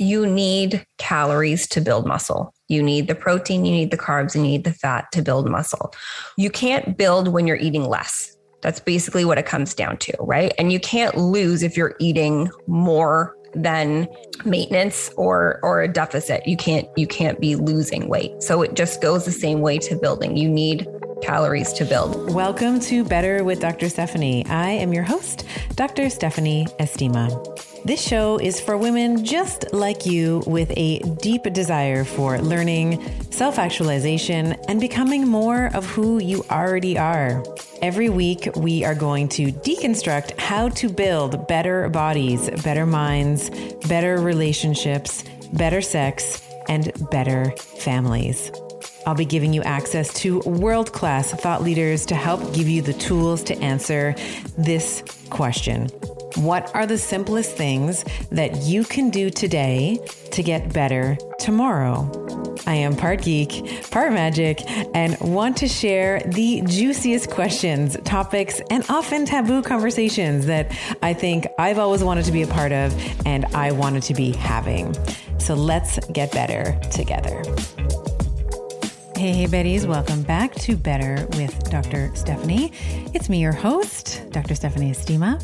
you need calories to build muscle. You need the protein, you need the carbs, and you need the fat to build muscle. You can't build when you're eating less. That's basically what it comes down to, right? And you can't lose if you're eating more than maintenance or a deficit. You can't be losing weight. So it just goes the same way to building. You need calories to build. Welcome to Better with Dr. Stephanie. I am your host, Dr. Stephanie Estima. This show is for women just like you with a deep desire for learning, self-actualization, and becoming more of who you already are. Every week, we are going to deconstruct how to build better bodies, better minds, better relationships, better sex, and better families. I'll be giving you access to world-class thought leaders to help give you the tools to answer this question. What are the simplest things that you can do today to get better tomorrow? I am part geek, part magic, and want to share the juiciest questions, topics, and often taboo conversations that I think I've always wanted to be a part of and I wanted to be having. So let's get better together. Hey, Betties, welcome back to Better with Dr. Stephanie. It's me, your host, Dr. Stephanie Estima.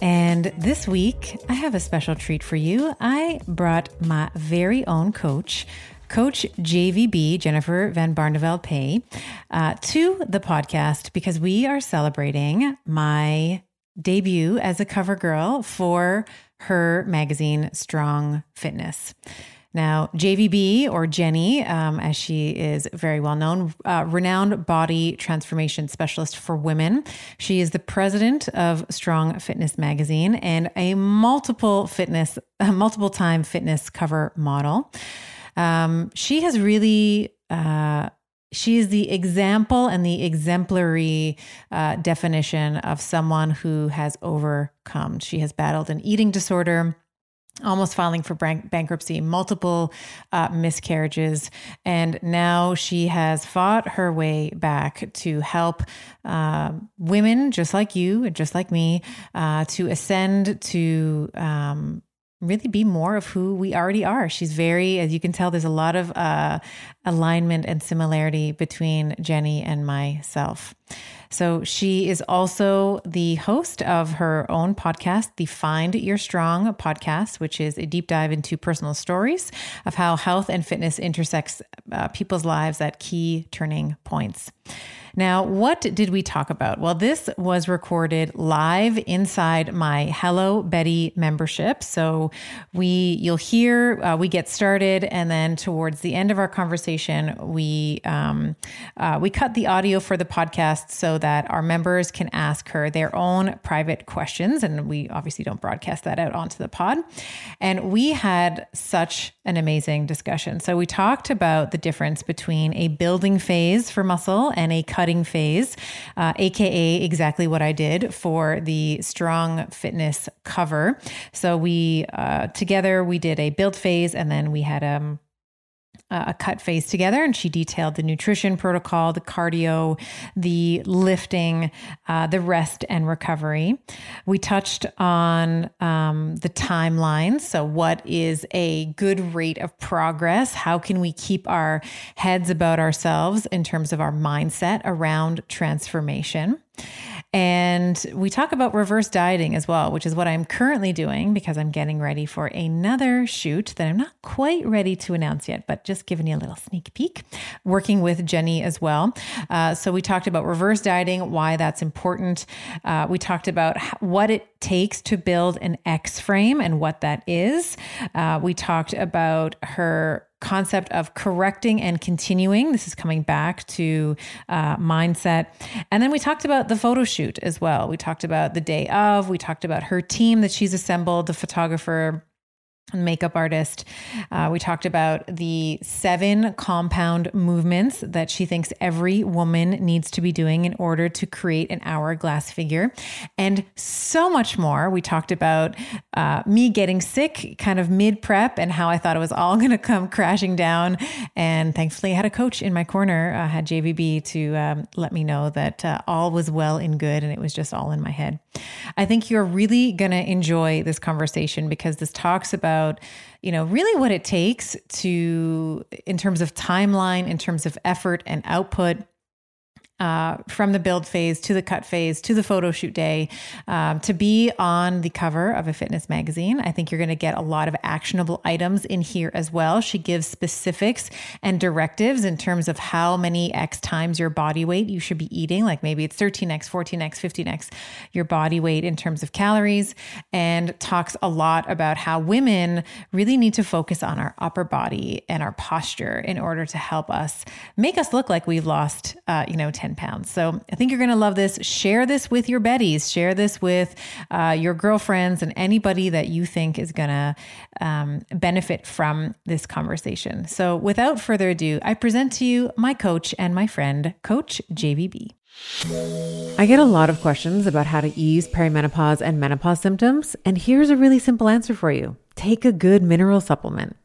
And this week, I have a special treat for you. I brought my very own coach, Coach JVB, Jennifer Van Barneveld Pei, to the podcast because we are celebrating my debut as a cover girl for her magazine, Strong Fitness. Now, JVB, or Jenny, as she is very well known, renowned body transformation specialist for women. She is the president of Strong Fitness magazine and a multiple-time fitness cover model. She has really... She is the example and the exemplary definition of someone who has overcome. She has battled an eating disorder, almost filing for bankruptcy, multiple miscarriages. And now she has fought her way back to help women just like you and just like me to ascend to really be more of who we already are. She's very, as you can tell, there's a lot of alignment and similarity between Jenny and myself. So she is also the host of her own podcast, the Find Your Strong podcast, which is a deep dive into personal stories of how health and fitness intersects people's lives at key turning points. Now, what did we talk about? Well, this was recorded live inside my Hello Betty membership. So you'll hear, we get started. And then towards the end of our conversation, we cut the audio for the podcast so that our members can ask her their own private questions. And we obviously don't broadcast that out onto the pod. And we had such an amazing discussion. So we talked about the difference between a building phase for muscle and a cutting phase, AKA exactly what I did for the Strong Fitness cover. So we, together we did a build phase and then we had, a cut phase together, and she detailed the nutrition protocol, the cardio, the lifting, the rest and recovery. We touched on the timeline. So what is a good rate of progress? How can we keep our heads about ourselves in terms of our mindset around transformation? And we talk about reverse dieting as well, which is what I'm currently doing because I'm getting ready for another shoot that I'm not quite ready to announce yet, but just giving you a little sneak peek, working with Jenny as well. So we talked about reverse dieting, why that's important. We talked about what it takes to build an X frame and what that is. We talked about her concept of correcting and continuing. This is coming back to mindset. And then we talked about the photo shoot as well. We talked about the day of, we talked about her team that she's assembled, the photographer and makeup artist. We talked about the 7 compound movements that she thinks every woman needs to be doing in order to create an hourglass figure, and so much more. We talked about me getting sick kind of mid-prep and how I thought it was all going to come crashing down. And thankfully I had a coach in my corner. I had JVB to let me know that all was well and good, and it was just all in my head. I think you're really going to enjoy this conversation because this talks about about, you know, really what it takes to, in terms of timeline, in terms of effort and output, from the build phase to the cut phase to the photo shoot day, to be on the cover of a fitness magazine. I think you're going to get a lot of actionable items in here as well. She gives specifics and directives in terms of how many X times your body weight you should be eating. Like maybe it's 13X, 14X, 15X your body weight in terms of calories, and talks a lot about how women really need to focus on our upper body and our posture in order to help us make us look like we've lost, 10 pounds. So I think you're going to love this. Share this with your Betties, share this with your girlfriends and anybody that you think is going to benefit from this conversation. So without further ado, I present to you my coach and my friend, Coach JVB. I get a lot of questions about how to ease perimenopause and menopause symptoms. And here's a really simple answer for you. Take a good mineral supplement.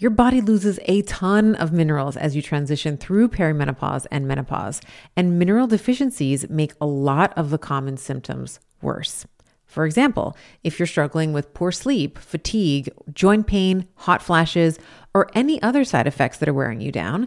Your body loses a ton of minerals as you transition through perimenopause and menopause, and mineral deficiencies make a lot of the common symptoms worse. For example, if you're struggling with poor sleep, fatigue, joint pain, hot flashes, or any other side effects that are wearing you down,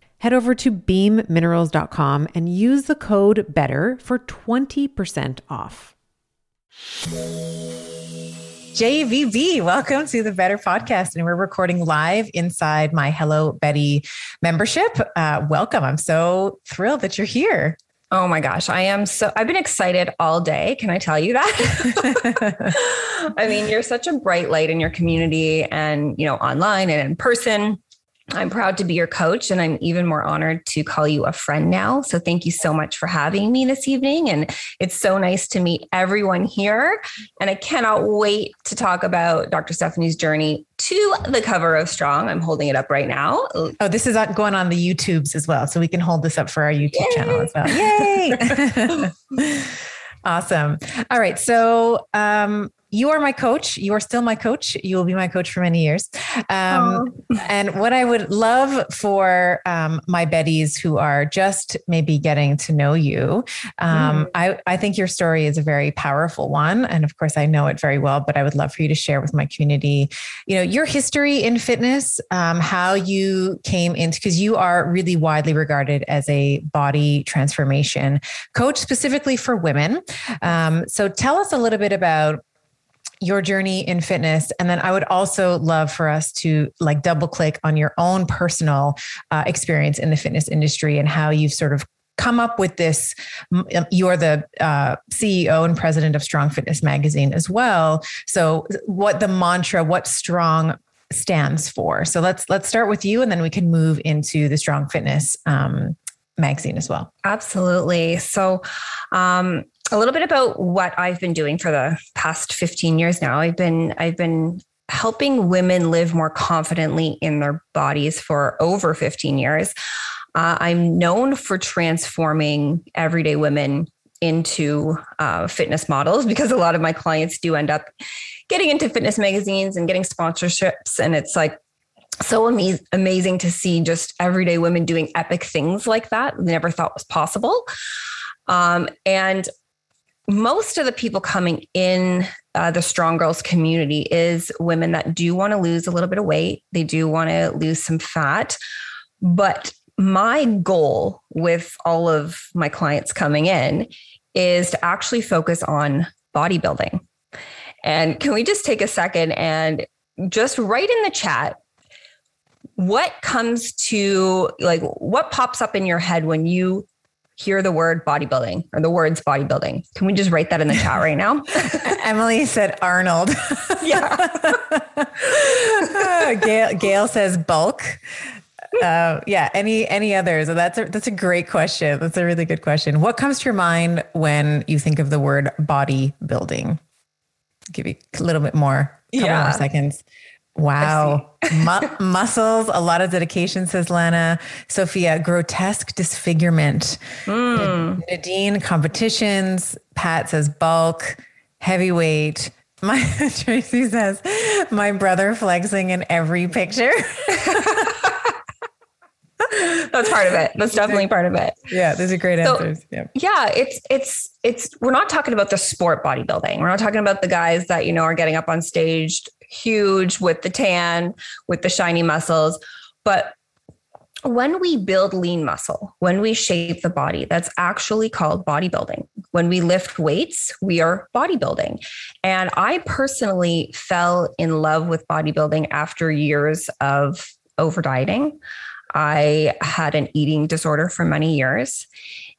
Head over to beamminerals.com and use the code BETTER for 20% off. JVB, welcome to the Better Podcast. And we're recording live inside my Hello Betty membership. Welcome. I'm so thrilled that you're here. Oh my gosh, I am so, I've been excited all day. Can I tell you that? I mean, you're such a bright light in your community and, you know, online and in person. I'm proud to be your coach, and I'm even more honored to call you a friend now. So thank you so much for having me this evening. And it's so nice to meet everyone here. And I cannot wait to talk about Dr. Stephanie's journey to the cover of Strong. I'm holding it up right now. Oh, this is going on the YouTubes as well. So we can hold this up for our YouTube channel as well. Yay. Awesome. All right. So, you are my coach. You are still my coach. You will be my coach for many years. And what I would love for my Betties who are just maybe getting to know you, I think your story is a very powerful one. And of course, I know it very well, but I would love for you to share with my community, you know, your history in fitness, how you came into, because you are really widely regarded as a body transformation coach specifically for women. So tell us a little bit about your journey in fitness. And then I would also love for us to like double click on your own personal experience in the fitness industry and how you've sort of come up with this. You're the CEO and president of Strong Fitness magazine as well. So what the mantra, what Strong stands for. So let's start with you, and then we can move into the Strong Fitness magazine as well. Absolutely. So, a little bit about what I've been doing for the past 15 years now. I've been helping women live more confidently in their bodies for over 15 years. I'm known for transforming everyday women into fitness models, because a lot of my clients do end up getting into fitness magazines and getting sponsorships. And it's like, so amazing to see just everyday women doing epic things like that they never thought was possible. And most of the people coming in the Strong Girls community is women that do want to lose a little bit of weight. They do want to lose some fat. But my goal with all of my clients coming in is to actually focus on bodybuilding. And can we just take a second and just write in the chat, what comes to, like, what pops up in your head when you hear the word bodybuilding or the words bodybuilding? Can we just write that in the chat right now? Emily said Arnold. Yeah. Gail says bulk. Yeah. Any others? So that's a great question. That's a really good question. What comes to your mind when you think of the word bodybuilding? Give you a little bit more, couple more seconds. Wow. Muscles, a lot of dedication, says Lana. Sophia, grotesque disfigurement. Mm. Nadine, competitions. Pat says bulk, heavyweight. Tracy says, my brother flexing in every picture. That's part of it. That's definitely part of it. Yeah, those are great answers. Yeah, it's we're not talking about the sport bodybuilding. We're not talking about the guys that, you know, are getting up on stage huge with the tan, with the shiny muscles. But when we build lean muscle, when we shape the body, that's actually called bodybuilding. When we lift weights, we are bodybuilding. And I personally fell in love with bodybuilding after years of over dieting. I had an eating disorder for many years.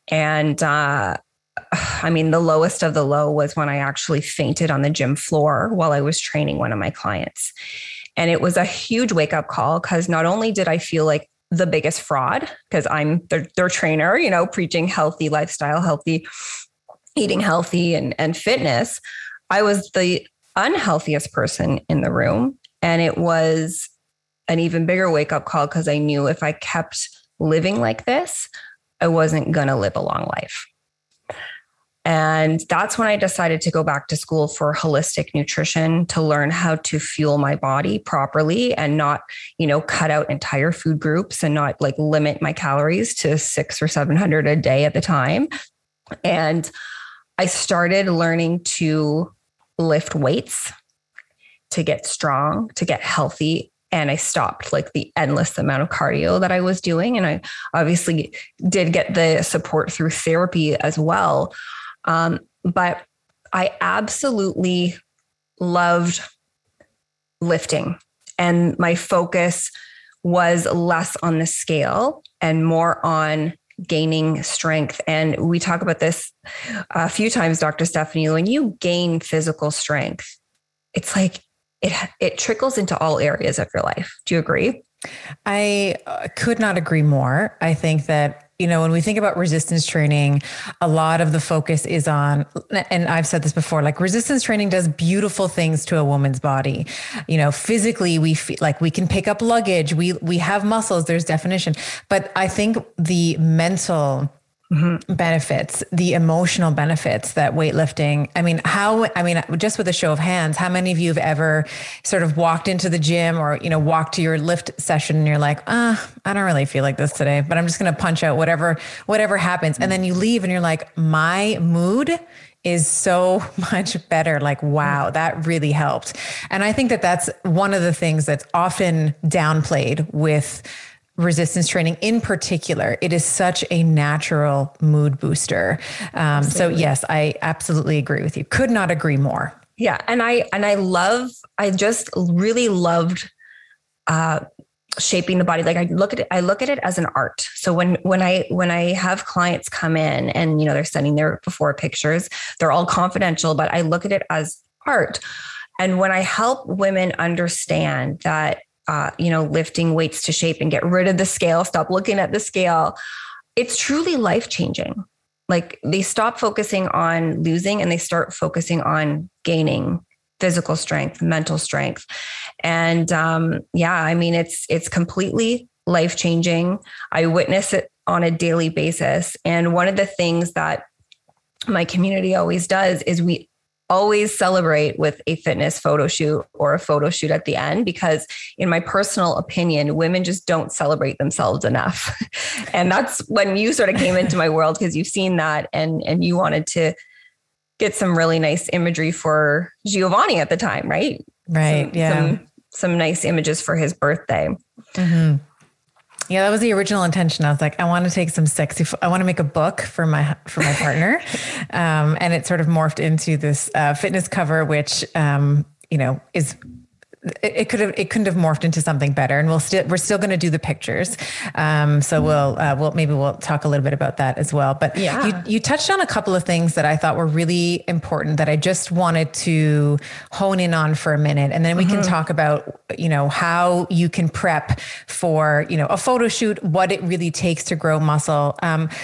And I mean, the lowest of the low was when I actually fainted on the gym floor while I was training one of my clients. And it was a huge wake-up call because not only did I feel like the biggest fraud because I'm their trainer, you know, preaching healthy lifestyle, healthy eating, healthy and fitness. I was the unhealthiest person in the room. And it was an even bigger wake-up call because I knew if I kept living like this, I wasn't going to live a long life. And that's when I decided to go back to school for holistic nutrition to learn how to fuel my body properly and not, you know, cut out entire food groups and not like limit my calories to 600 or 700 a day at the time. And I started learning to lift weights, to get strong, to get healthy. And I stopped like the endless amount of cardio that I was doing. And I obviously did get the support through therapy as well. But I absolutely loved lifting, and my focus was less on the scale and more on gaining strength. And we talk about this a few times, Dr. Stephanie, when you gain physical strength, it's like it trickles into all areas of your life. Do you agree? I could not agree more. I think that, you know, when we think about resistance training, a lot of the focus is on, and I've said this before, like resistance training does beautiful things to a woman's body. You know, physically, we feel like we can pick up luggage. We have muscles. There's definition. But I think the mental benefits, the emotional benefits that weightlifting, just with a show of hands, how many of you have ever sort of walked into the gym or, you know, walked to your lift session and you're like, I don't really feel like this today, but I'm just going to punch out whatever happens. And then you leave and you're like, my mood is so much better. Like, wow, that really helped. And I think that that's one of the things that's often downplayed with resistance training in particular. It is such a natural mood booster. So yes, I absolutely agree with you. Could not agree more. Yeah. And I just really loved, shaping the body. Like I look at it as an art. So when I have clients come in and, you know, they're sending their before pictures, they're all confidential, but I look at it as art. And when I help women understand that, you know, lifting weights to shape and get rid of the scale, stop looking at the scale, it's truly life-changing. Like they stop focusing on losing and they start focusing on gaining physical strength, mental strength. And, it's completely life-changing. I witness it on a daily basis. And one of the things that my community always does is we always celebrate with a fitness photo shoot or a photo shoot at the end, because in my personal opinion, women just don't celebrate themselves enough. And that's when you sort of came into my world, because you've seen that and you wanted to get some really nice imagery for Giovanni at the time, right? Right. Some nice images for his birthday. Mm-hmm. Yeah, that was the original intention. I was like, I want to take some sexy, I want to make a book for my partner. And it sort of morphed into this fitness cover, which, it couldn't have morphed into something better. And we're still going to do the pictures. We'll talk a little bit about that as well. But yeah, you touched on a couple of things that I thought were really important that I just wanted to hone in on for a minute. And then we can talk about, you know, how you can prep for, you know, a photo shoot, what it really takes to grow muscle.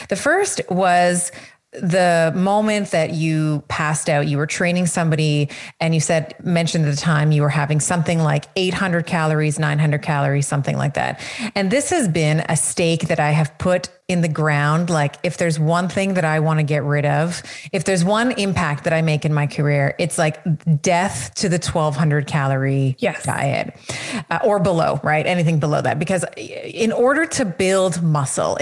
The first was the moment that you passed out, you were training somebody and you mentioned at the time you were having something like 800 calories, 900 calories, something like that. And this has been a stake that I have put in the ground. Like if there's one thing that I want to get rid of, if there's one impact that I make in my career, it's like death to the 1200 calorie diet or below, right? Anything below that, because in order to build muscle,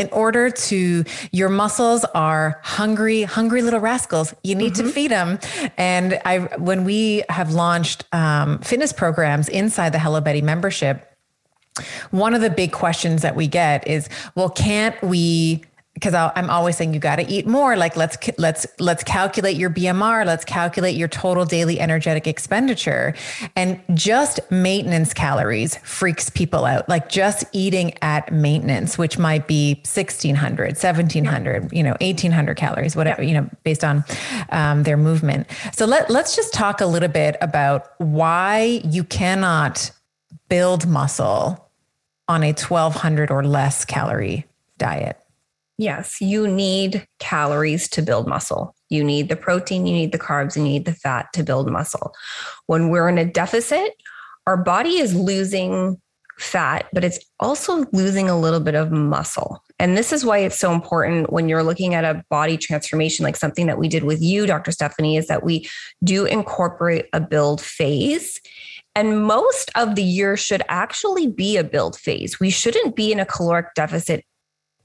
your muscles are hungry little rascals. You need to feed them. And when we have launched fitness programs inside the Hello Betty membership, one of the big questions that we get is, well, can't we, because I'm always saying you got to eat more. Like let's calculate your BMR. Let's calculate your total daily energetic expenditure. And just maintenance calories freaks people out. Like just eating at maintenance, which might be 1,600, 1,700, 1,800 calories, whatever, based on their movement. So let's just talk a little bit about why you cannot build muscle on a 1,200 or less calorie diet. Yes, you need calories to build muscle. You need the protein, you need the carbs, you need the fat to build muscle. When we're in a deficit, our body is losing fat, but it's also losing a little bit of muscle. And this is why it's so important when you're looking at a body transformation, like something that we did with you, Dr. Stephanie, is that we do incorporate a build phase. And most of the year should actually be a build phase. We shouldn't be in a caloric deficit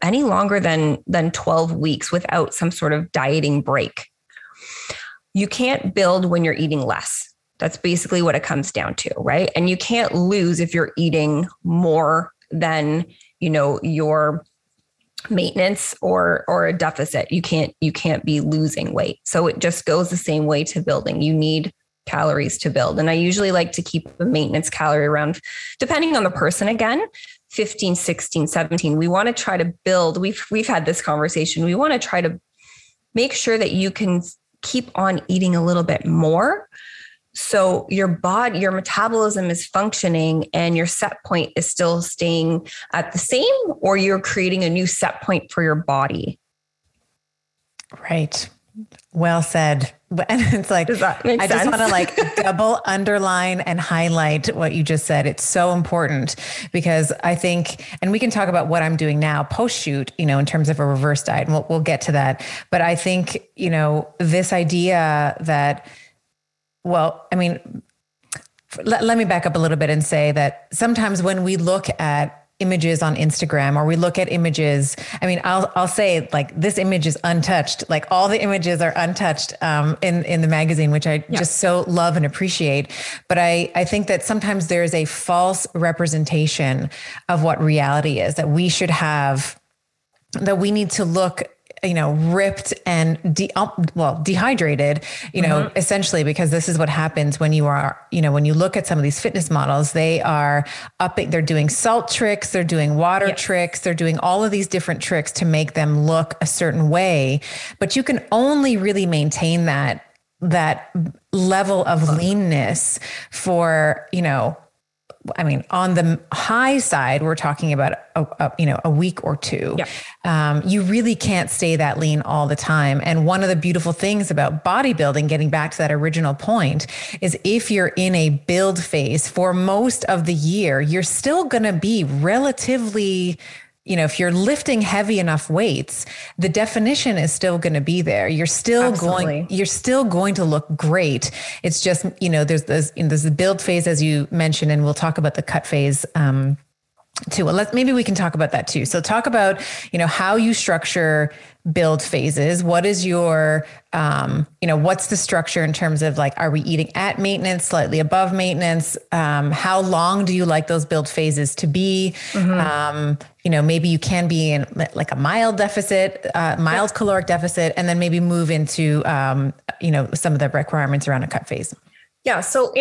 any longer than 12 weeks without some sort of dieting break. You can't build when you're eating less. That's basically what it comes down to, right? And you can't lose if you're eating more than, your maintenance or a deficit. You can't be losing weight. So it just goes the same way to building. You need calories to build. And I usually like to keep a maintenance calorie around, depending on the person again, 15, 16, 17. We want to try to build, we've had this conversation. We want to try to make sure that you can keep on eating a little bit more. So your metabolism is functioning and your set point is still staying at the same, or you're creating a new set point for your body. Right. Well said. And it's like, I just want to double underline and highlight what you just said. It's so important because I think, and we can talk about what I'm doing now post-shoot, in terms of a reverse diet, and we'll get to that. But I think, this idea that, let me back up a little bit and say that sometimes when we look at images on Instagram, or we look at images. I'll say this image is untouched. Like all the images are untouched in the magazine, which I just so love and appreciate. But I think that sometimes there is a false representation of what reality is, that we should have, that we need to look ripped and dehydrated, essentially, because this is what happens when you are, when you look at some of these fitness models, they are they're doing salt tricks, they're doing water tricks, they're doing all of these different tricks to make them look a certain way, but you can only really maintain that level of leanness for, on the high side, we're talking about a week or two. Yeah. You really can't stay that lean all the time. And one of the beautiful things about bodybuilding, getting back to that original point, is if you're in a build phase for most of the year, you're still going to be relatively, if you're lifting heavy enough weights, the definition is still going to be there. You're still going to look great. It's just, there's the build phase, as you mentioned, and we'll talk about the cut phase, too. Well, maybe we can talk about that too. So talk about, how you structure build phases. What is your, what's the structure in terms of are we eating at maintenance, slightly above maintenance? How long do you like those build phases to be? Maybe you can be in a mild deficit, caloric deficit, and then maybe move into, some of the requirements around a cut phase. Yeah. So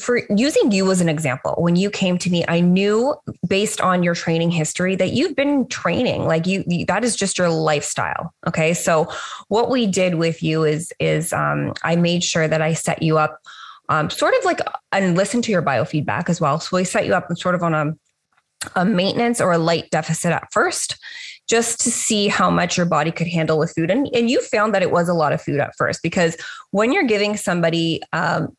for using you as an example, when you came to me, I knew based on your training history that you've been training, that is just your lifestyle. Okay. So what we did with you is I made sure that I set you up, and listen to your biofeedback as well. So we set you up on a maintenance or a light deficit at first, just to see how much your body could handle with food. And you found that it was a lot of food at first, because when you're giving somebody,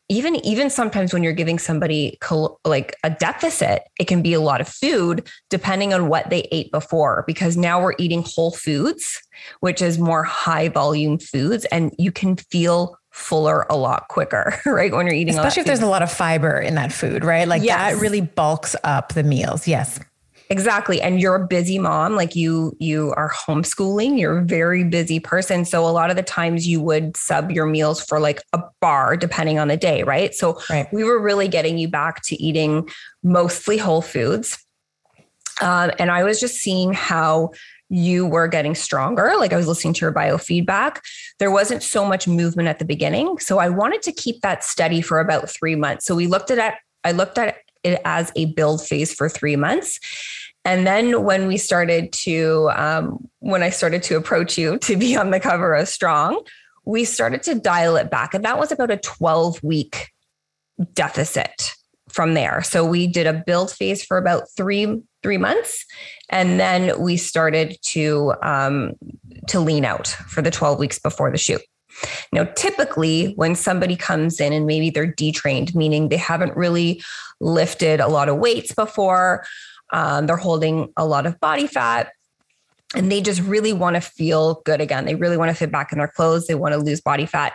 even sometimes when you're giving somebody like a deficit, it can be a lot of food depending on what they ate before, because now we're eating whole foods, which is more high volume foods, and you can feel fuller a lot quicker, right? When you're eating, especially if there's a lot of fiber in that food, right? Like that really bulks up the meals. Yes. Exactly. And you're a busy mom, like you are homeschooling, you're a very busy person. So a lot of the times you would sub your meals for like a bar, depending on the day, right? So we were really getting you back to eating mostly whole foods. And I was just seeing how you were getting stronger. Like I was listening to your biofeedback. There wasn't so much movement at the beginning. So I wanted to keep that steady for about 3 months. So we looked at it. I looked at it as a build phase for 3 months. And then when we started to, when I started to approach you to be on the cover of Strong, we started to dial it back. And that was about a 12-week deficit from there. So we did a build phase for about three months. And then we started to lean out for the 12 weeks before the shoot. Now, typically when somebody comes in and maybe they're detrained, meaning they haven't really lifted a lot of weights before, they're holding a lot of body fat, and they just really want to feel good again. They really want to fit back in their clothes. They want to lose body fat.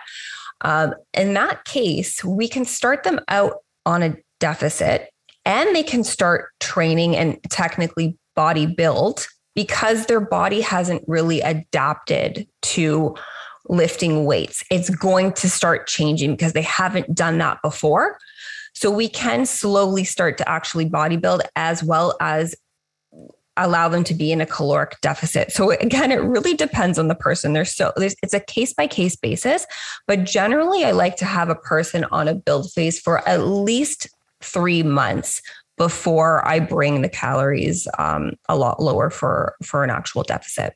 In that case, we can start them out on a deficit, and they can start training and technically body build, because their body hasn't really adapted to lifting weights. It's going to start changing because they haven't done that before. So we can slowly start to actually bodybuild, as well as allow them to be in a caloric deficit. So again, it really depends on the person. It's a case by case basis, but generally I like to have a person on a build phase for at least 3 months before I bring the calories a lot lower for an actual deficit.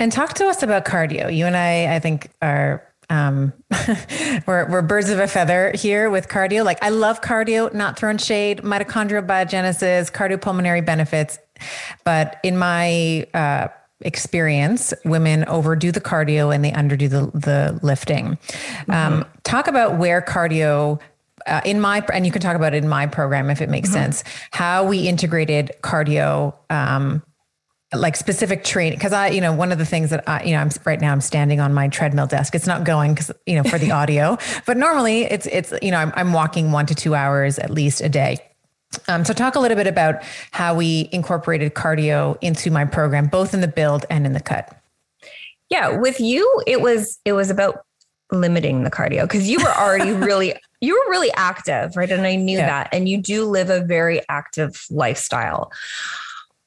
And talk to us about cardio. You and I think are, we're birds of a feather here with cardio. Like I love cardio, not throwing shade, mitochondrial biogenesis, cardiopulmonary benefits. But in my, experience, women overdo the cardio and they underdo the lifting. Mm-hmm. Talk about where cardio, and you can talk about it in my program, if it makes mm-hmm. sense, how we integrated cardio, like specific training. Cause I, one of the things that I'm right now, I'm standing on my treadmill desk. It's not going cause for the audio, but normally it's I'm walking 1 to 2 hours at least a day. So talk a little bit about how we incorporated cardio into my program, both in the build and in the cut. Yeah. With you, it was about limiting the cardio, cause you were already really active. Right. And I knew that, and you do live a very active lifestyle.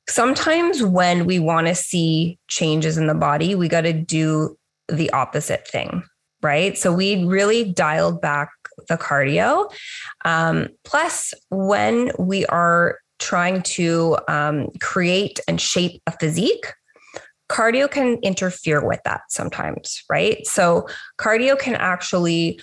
Sometimes when we want to see changes in the body, we got to do the opposite thing, right? So we really dialed back the cardio. Plus, when we are trying to create and shape a physique, cardio can interfere with that sometimes, right? So cardio can actually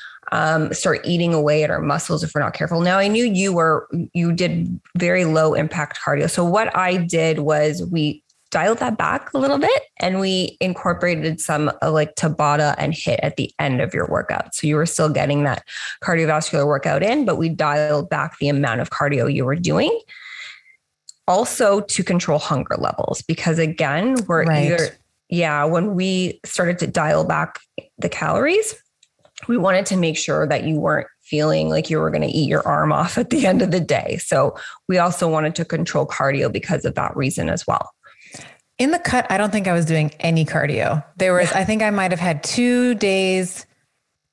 start eating away at our muscles if we're not careful. Now, I knew you did very low impact cardio. So what I did was we dialed that back a little bit, and we incorporated some like Tabata and HIIT at the end of your workout. So you were still getting that cardiovascular workout in, but we dialed back the amount of cardio you were doing. Also to control hunger levels, because again, we're when we started to dial back the calories, we wanted to make sure that you weren't feeling like you were going to eat your arm off at the end of the day. So we also wanted to control cardio because of that reason as well. In the cut, I don't think I was doing any cardio. There was, I think I might've had 2 days,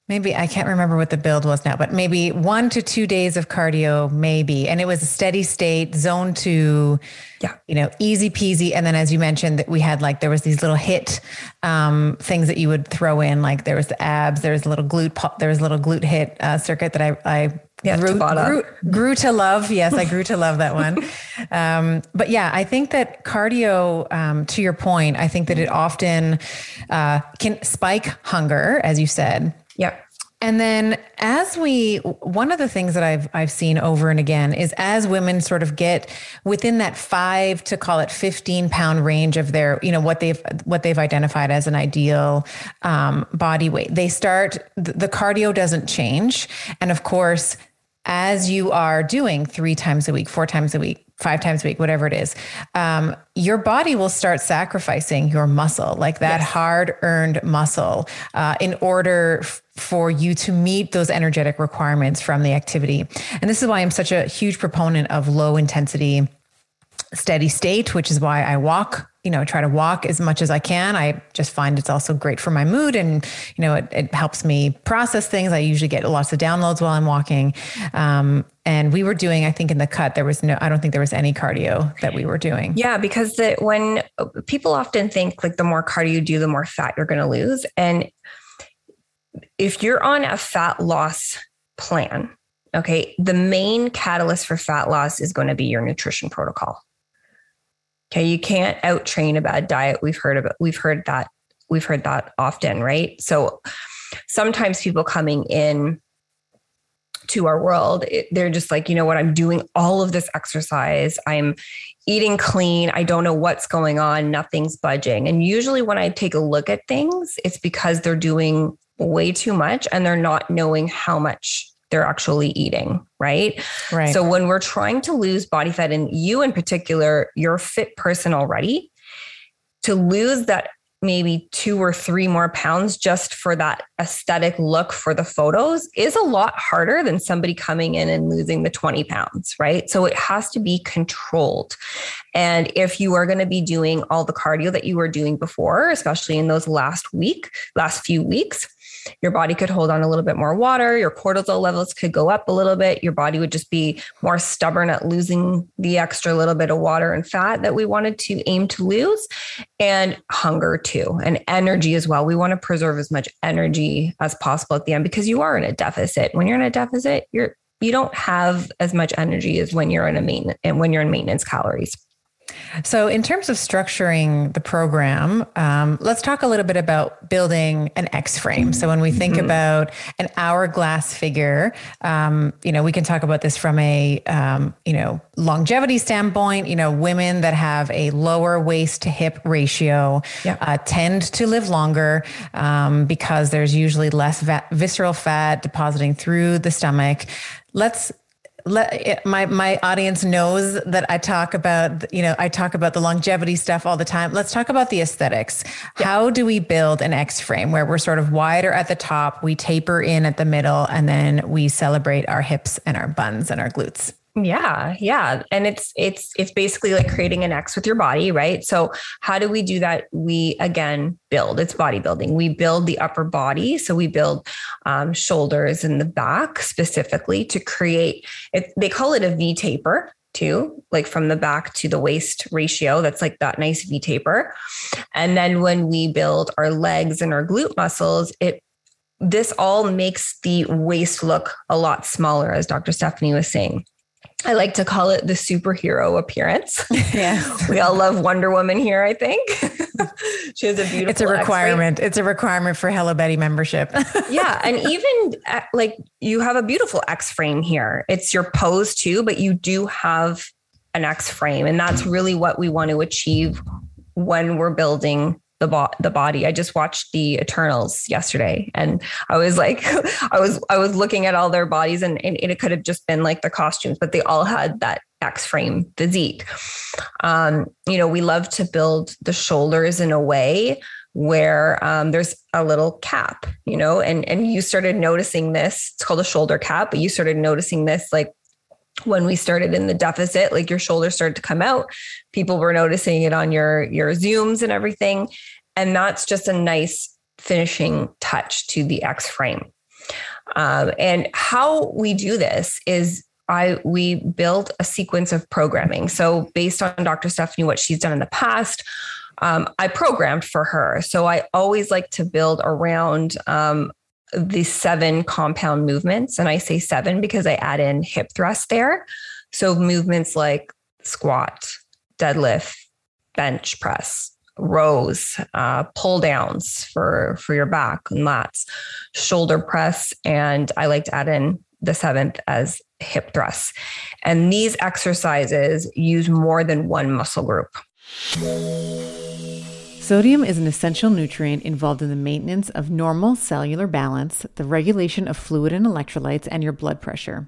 maybe I can't remember what the build was now, but maybe 1 to 2 days of cardio, maybe. And it was a steady state zone 2, easy peasy. And then as you mentioned that we had there was these little HIIT things that you would throw in. Like there was the abs, there was a little glute HIIT circuit that I grew to love. Yes. I grew to love that one. But yeah, I think that cardio, to your point, I think that it often can spike hunger, as you said. Yeah. And then as one of the things that I've seen over and again is as women sort of get within that 5 to call it 15 pound range of their, you know, what they've identified as an ideal body weight, they start, the cardio doesn't change. And of course, as you are doing 3 times a week, 4 times a week, 5 times a week, whatever it is, your body will start sacrificing your muscle, like that yes. hard-earned muscle, in order for you to meet those energetic requirements from the activity. And this is why I'm such a huge proponent of low intensity, steady state, which is why I walk, you know, try to walk as much as I can. I just find it's also great for my mood and, you know, it helps me process things. I usually get lots of downloads while I'm walking. And we were doing, I think in the cut, I don't think there was any cardio that we were doing. Yeah, because when people often think like the more cardio you do, the more fat you're going to lose. And if you're on a fat loss plan, okay, the main catalyst for fat loss is going to be your nutrition protocol. Okay, you can't out train a bad diet. We've heard that often, right? So sometimes people coming in to our world, they're just like, you know what, I'm doing all of this exercise. I'm eating clean. I don't know what's going on. Nothing's budging. And usually when I take a look at things, it's because they're doing way too much and they're not knowing how much they're actually eating, right? Right. So when we're trying to lose body fat, and you in particular, you're a fit person already, to lose that maybe 2 or 3 more pounds just for that aesthetic look for the photos is a lot harder than somebody coming in and losing the 20 pounds, right? So it has to be controlled. And if you are going to be doing all the cardio that you were doing before, especially in those last few weeks, your body could hold on a little bit more water. Your cortisol levels could go up a little bit. Your body would just be more stubborn at losing the extra little bit of water and fat that we wanted to aim to lose, and hunger too, and energy as well. We want to preserve as much energy as possible at the end, because you are in a deficit. When you're in a deficit, you don't have as much energy as when you're in maintenance calories. So in terms of structuring the program, let's talk a little bit about building an X-frame. So when we think mm-hmm. about an hourglass figure, you know, we can talk about this from a, you know, longevity standpoint. You know, women that have a lower waist to hip ratio tend to live longer because there's usually less visceral fat depositing through the stomach. My audience knows that I talk about the longevity stuff all the time. Let's talk about the aesthetics. Yeah. How do we build an X frame where we're sort of wider at the top, we taper in at the middle, and then we celebrate our hips and our buns and our glutes? Yeah. Yeah. And it's basically like creating an X with your body, right? So how do we do that? We, again, build, it's bodybuilding. We build the upper body. So we build shoulders and the back specifically to create it. They call it a V taper too, like from the back to the waist ratio. That's like that nice V taper. And then when we build our legs and our glute muscles, this all makes the waist look a lot smaller, as Dr. Stephanie was saying. I like to call it the superhero appearance. Yeah. We all love Wonder Woman here, I think. She has a beautiful It's a requirement. X-ray. It's a requirement for Hello Betty membership. Yeah. And even like you have a beautiful X-frame here. It's your pose too, but you do have an X-frame. And that's really what we want to achieve when we're building the body. I just watched the Eternals yesterday, and I was like, I was looking at all their bodies, and it could have just been like the costumes, but they all had that X-frame physique. You know, we love to build the shoulders in a way where there's a little cap, you know, and you started noticing this. It's called a shoulder cap, but you started noticing this like when we started in the deficit, like your shoulders started to come out. People were noticing it on your Zooms and everything. And that's just a nice finishing touch to the X frame. And how we do this is we build a sequence of programming. So based on Dr. Stephanie, what she's done in the past, I programmed for her. So I always like to build around, the 7 compound movements. And I say 7 because I add in hip thrust there. So movements like squat, deadlift, bench press, rows, pull downs for your back and lats, shoulder press. And I like to add in the seventh as hip thrust. And these exercises use more than one muscle group. Sodium is an essential nutrient involved in the maintenance of normal cellular balance, the regulation of fluid and electrolytes, and your blood pressure.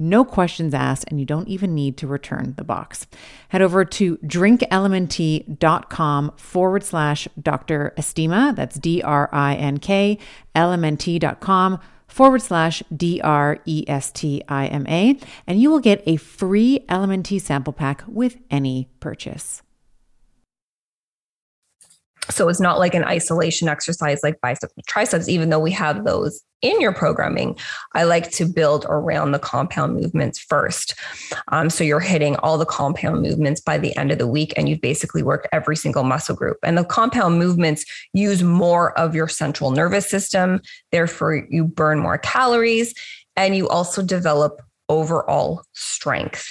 No questions asked, and you don't even need to return the box. Head over to drinklmnt.com/Dr. Estima. That's DRINK, LMNT.com/DRESTIMA, and you will get a free LMNT sample pack with any purchase. So it's not like an isolation exercise like biceps and triceps, even though we have those in your programming. I like to build around the compound movements first. So you're hitting all the compound movements by the end of the week, and you've basically worked every single muscle group. And the compound movements use more of your central nervous system. Therefore, you burn more calories, and you also develop overall strength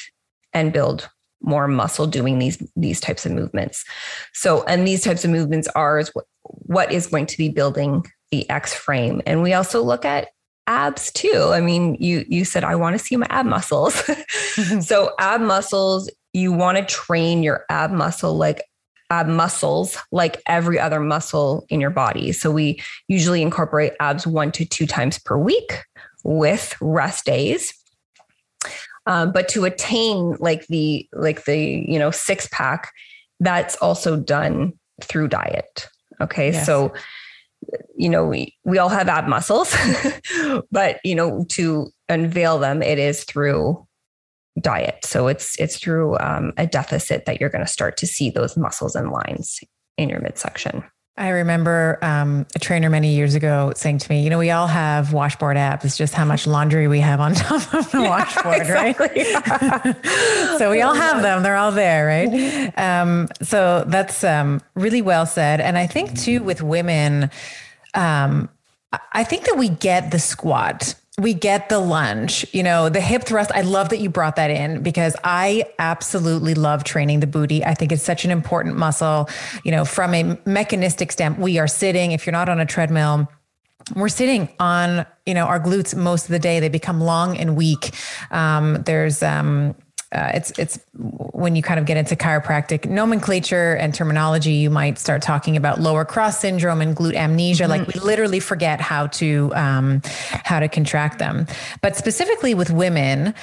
and build more muscle doing these types of movements. So, and these types of movements are what is going to be building the X frame. And we also look at abs too. I mean, you said, I want to see my ab muscles. Mm-hmm. So ab muscles, you want to train your ab muscles like every other muscle in your body. So we usually incorporate abs 1 to 2 times per week with rest days. But to attain the six pack, that's also done through diet. Okay. Yes. So, we all have ab muscles, but to unveil them, it is through diet. So it's through a deficit that you're going to start to see those muscles and lines in your midsection. I remember a trainer many years ago saying to me, we all have washboard abs. It's just how much laundry we have on top of the washboard, exactly. Right? So we all have them. They're all there, right? So that's really well said. And I think too, with women, I think that we get the squat. We get the lunge, the hip thrust. I love that you brought that in because I absolutely love training the booty. I think it's such an important muscle, from a mechanistic standpoint. We are sitting, if you're not on a treadmill, we're sitting on, our glutes most of the day. They become long and weak. It's when you kind of get into chiropractic nomenclature and terminology, you might start talking about lower cross syndrome and glute amnesia. Mm-hmm. Like we literally forget how to contract them. But specifically with women,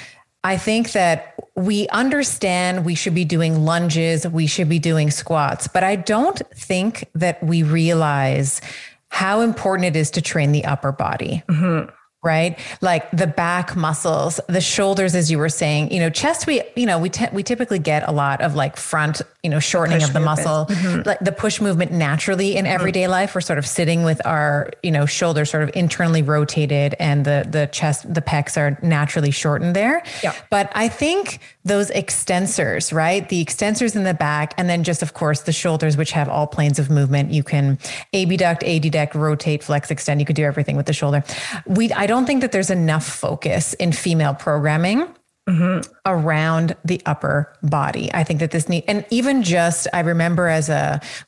I think that we understand we should be doing lunges, we should be doing squats, but I don't think that we realize how important it is to train the upper body. Mm-hmm. Right? Like the back muscles, the shoulders, as you were saying, chest, we typically get a lot of like front, shortening of the muscle, mm-hmm. like the push movement naturally in everyday mm-hmm. life. We're sort of sitting with our, shoulders sort of internally rotated and the chest, the pecs are naturally shortened there. Yeah. But I think those extensors, right? The extensors in the back, and then just of course the shoulders, which have all planes of movement. You can abduct, adduct, rotate, flex, extend. You could do everything with the shoulder. I don't think that there's enough focus in female programming mm-hmm. around the upper body. I think that this need, and even just, I remember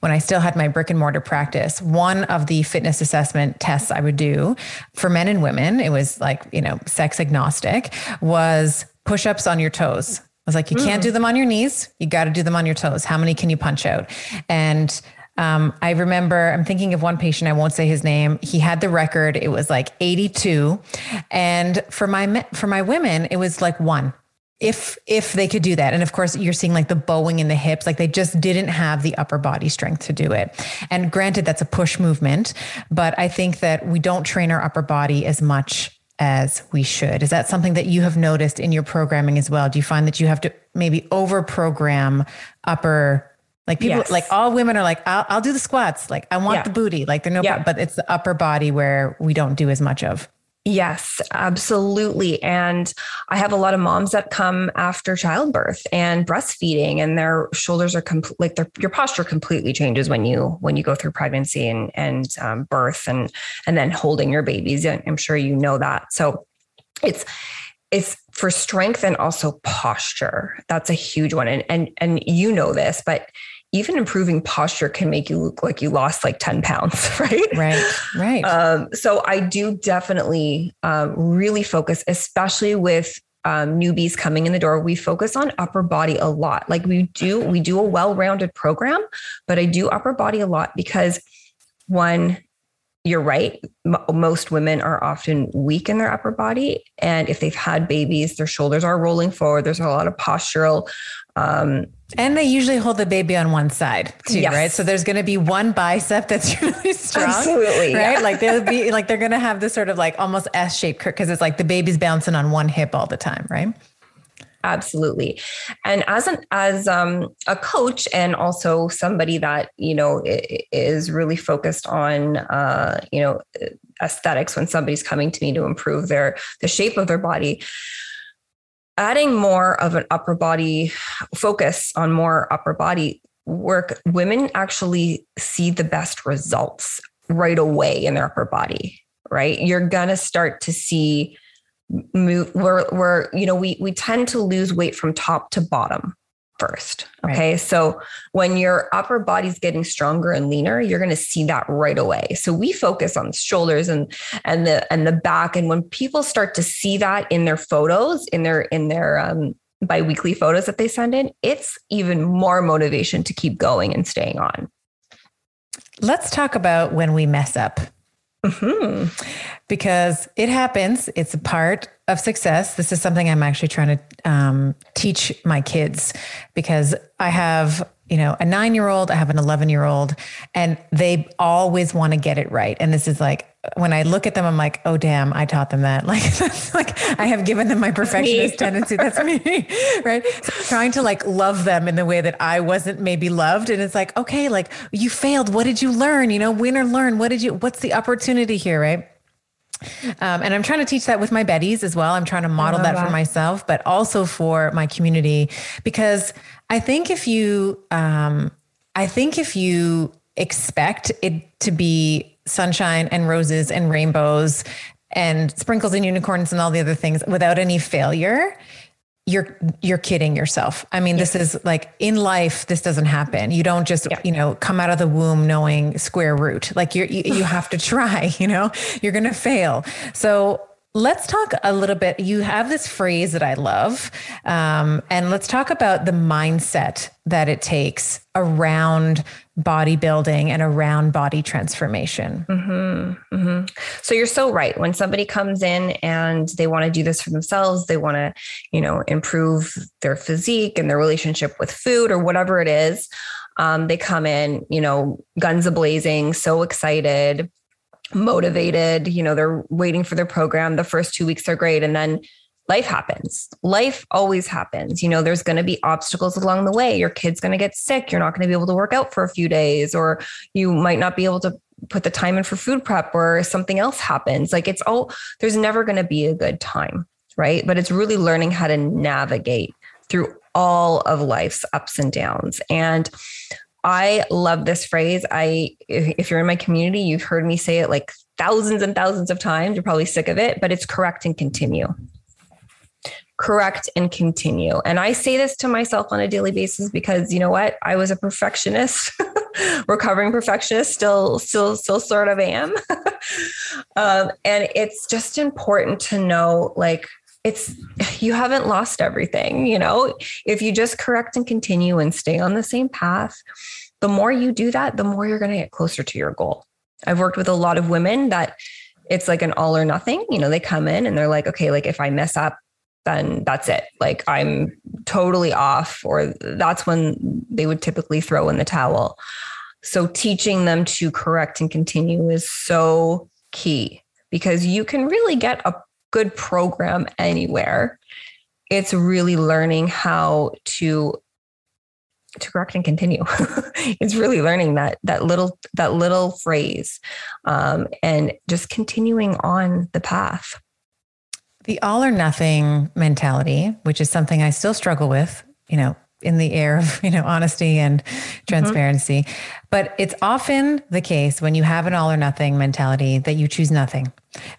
when I still had my brick and mortar practice, one of the fitness assessment tests I would do for men and women, it was like, sex agnostic, was push-ups on your toes. I was like, you can't do them on your knees. You got to do them on your toes. How many can you punch out? And I remember, I'm thinking of one patient, I won't say his name. He had the record. It was like 82. And for my women, it was like 1, if they could do that. And of course you're seeing like the bowing in the hips, like they just didn't have the upper body strength to do it. And granted, that's a push movement, but I think that we don't train our upper body as much as we should. Is that something that you have noticed in your programming as well? Do you find that you have to maybe over-program upper? Like people, yes. Like all women are like, I'll do the squats. Like I want the booty, like they're no problem, but it's the upper body where we don't do as much of. Yes, absolutely. And I have a lot of moms that come after childbirth and breastfeeding, and their shoulders are your posture completely changes when you go through pregnancy and birth and then holding your babies. I'm sure you know that. So it's for strength and also posture. That's a huge one. And you know this, but even improving posture can make you look like you lost like 10 pounds, right? Right. So I do definitely really focus, especially with newbies coming in the door. We focus on upper body a lot. Like we do a well-rounded program, but I do upper body a lot because one, you're right. Most women are often weak in their upper body. And if they've had babies, their shoulders are rolling forward. There's a lot of postural, and they usually hold the baby on one side too, yes. Right? So there's going to be one bicep that's really strong, absolutely, right? Yeah. Like they'll be like, they're going to have this sort of like almost S-shaped curve because it's like the baby's bouncing on one hip all the time, right? Absolutely. And as a coach and also somebody that, you know, is really focused on, you know, aesthetics, when somebody's coming to me to improve the shape of their body, adding more of an upper body focus on more upper body work, women actually see the best results right away in their upper body, right? You're going to start to see where, you know, we tend to lose weight from top to bottom first. Okay. Right. So when your upper body's getting stronger and leaner, you're going to see that right away. So we focus on the shoulders and the back. And when people start to see that in their photos, in their biweekly photos that they send in, it's even more motivation to keep going and staying on. Let's talk about when we mess up. Mm-hmm. Because it happens. It's a part of success. This is something I'm actually trying to teach my kids, because I have, you know, a 9-year-old, I have an 11-year-old, and they always want to get it right. And this is like, when I look at them, I'm like, oh damn, I taught them that. Like, that's like I have given them my perfectionist tendency. That's me, right? So trying to like love them in the way that I wasn't maybe loved. And it's like, okay, like you failed. What did you learn? You know, win or learn. What's the opportunity here? Right. And I'm trying to teach that with my Bettys as well. I'm trying to model that for myself, but also for my community, because I think if you expect it to be sunshine and roses and rainbows and sprinkles and unicorns and all the other things without any failure, you're kidding yourself. I mean, yes. This is like in life, this doesn't happen. You don't just, yeah. You know, come out of the womb knowing square root. Like you have to try, you know, you're going to fail. So let's talk a little bit. You have this phrase that I love. And let's talk about the mindset that it takes around bodybuilding and around body transformation. Mm-hmm, mm-hmm. So you're so right. When somebody comes in and they want to do this for themselves, they want to, you know, improve their physique and their relationship with food or whatever it is. They come in, you know, guns a-blazing, so excited, motivated, you know, they're waiting for their program. The first 2 weeks are great. And then life happens. Life always happens. You know, there's going to be obstacles along the way. Your kid's going to get sick. You're not going to be able to work out for a few days, or you might not be able to put the time in for food prep, or something else happens. Like there's never going to be a good time, right? But it's really learning how to navigate through all of life's ups and downs. And I love this phrase. If you're in my community, you've heard me say it like thousands and thousands of times. You're probably sick of it, but it's correct and continue. Correct and continue. And I say this to myself on a daily basis because, you know what? I was a perfectionist, recovering perfectionist, still sort of am. And it's just important to know, like, you haven't lost everything. You know, if you just correct and continue and stay on the same path, the more you do that, the more you're going to get closer to your goal. I've worked with a lot of women that it's like an all or nothing. You know, they come in and they're like, okay, like if I mess up, then that's it. Like I'm totally off, or that's when they would typically throw in the towel. So teaching them to correct and continue is so key, because you can really get a good program anywhere. It's really learning how to to correct and continue. It's really learning that little phrase, and just continuing on the path. The all or nothing mentality, which is something I still struggle with, in the air of, honesty and transparency, but it's often the case when you have an all or nothing mentality that you choose nothing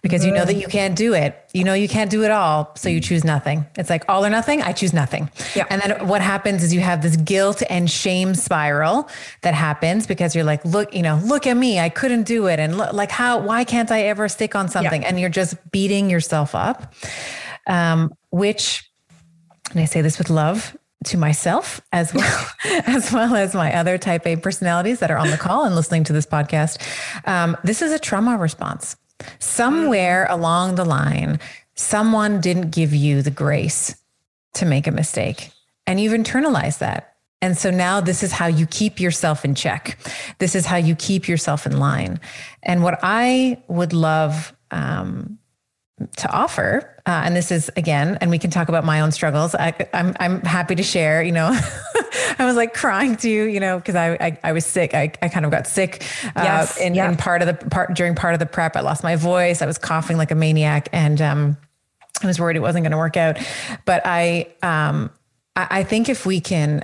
because you know that you can't do it. You can't do it all. So you choose nothing. It's like all or nothing. I choose nothing. Yeah. And then what happens is you have this guilt and shame spiral that happens because you're like, look at me, I couldn't do it. And why can't I ever stick on something? Yeah. And you're just beating yourself up, which, and I say this with love, to myself as well, as well as my other type A personalities that are on the call and listening to this podcast. This is a trauma response. Somewhere along the line, someone didn't give you the grace to make a mistake, and you've internalized that. And so now this is how you keep yourself in check. This is how you keep yourself in line. And what I would love, to offer. And this is again, and we can talk about my own struggles. I'm happy to share, I was like crying to you, cause I was sick. I kind of got sick in during part of the prep. I lost my voice. I was coughing like a maniac, and I was worried it wasn't going to work out. But I think if we can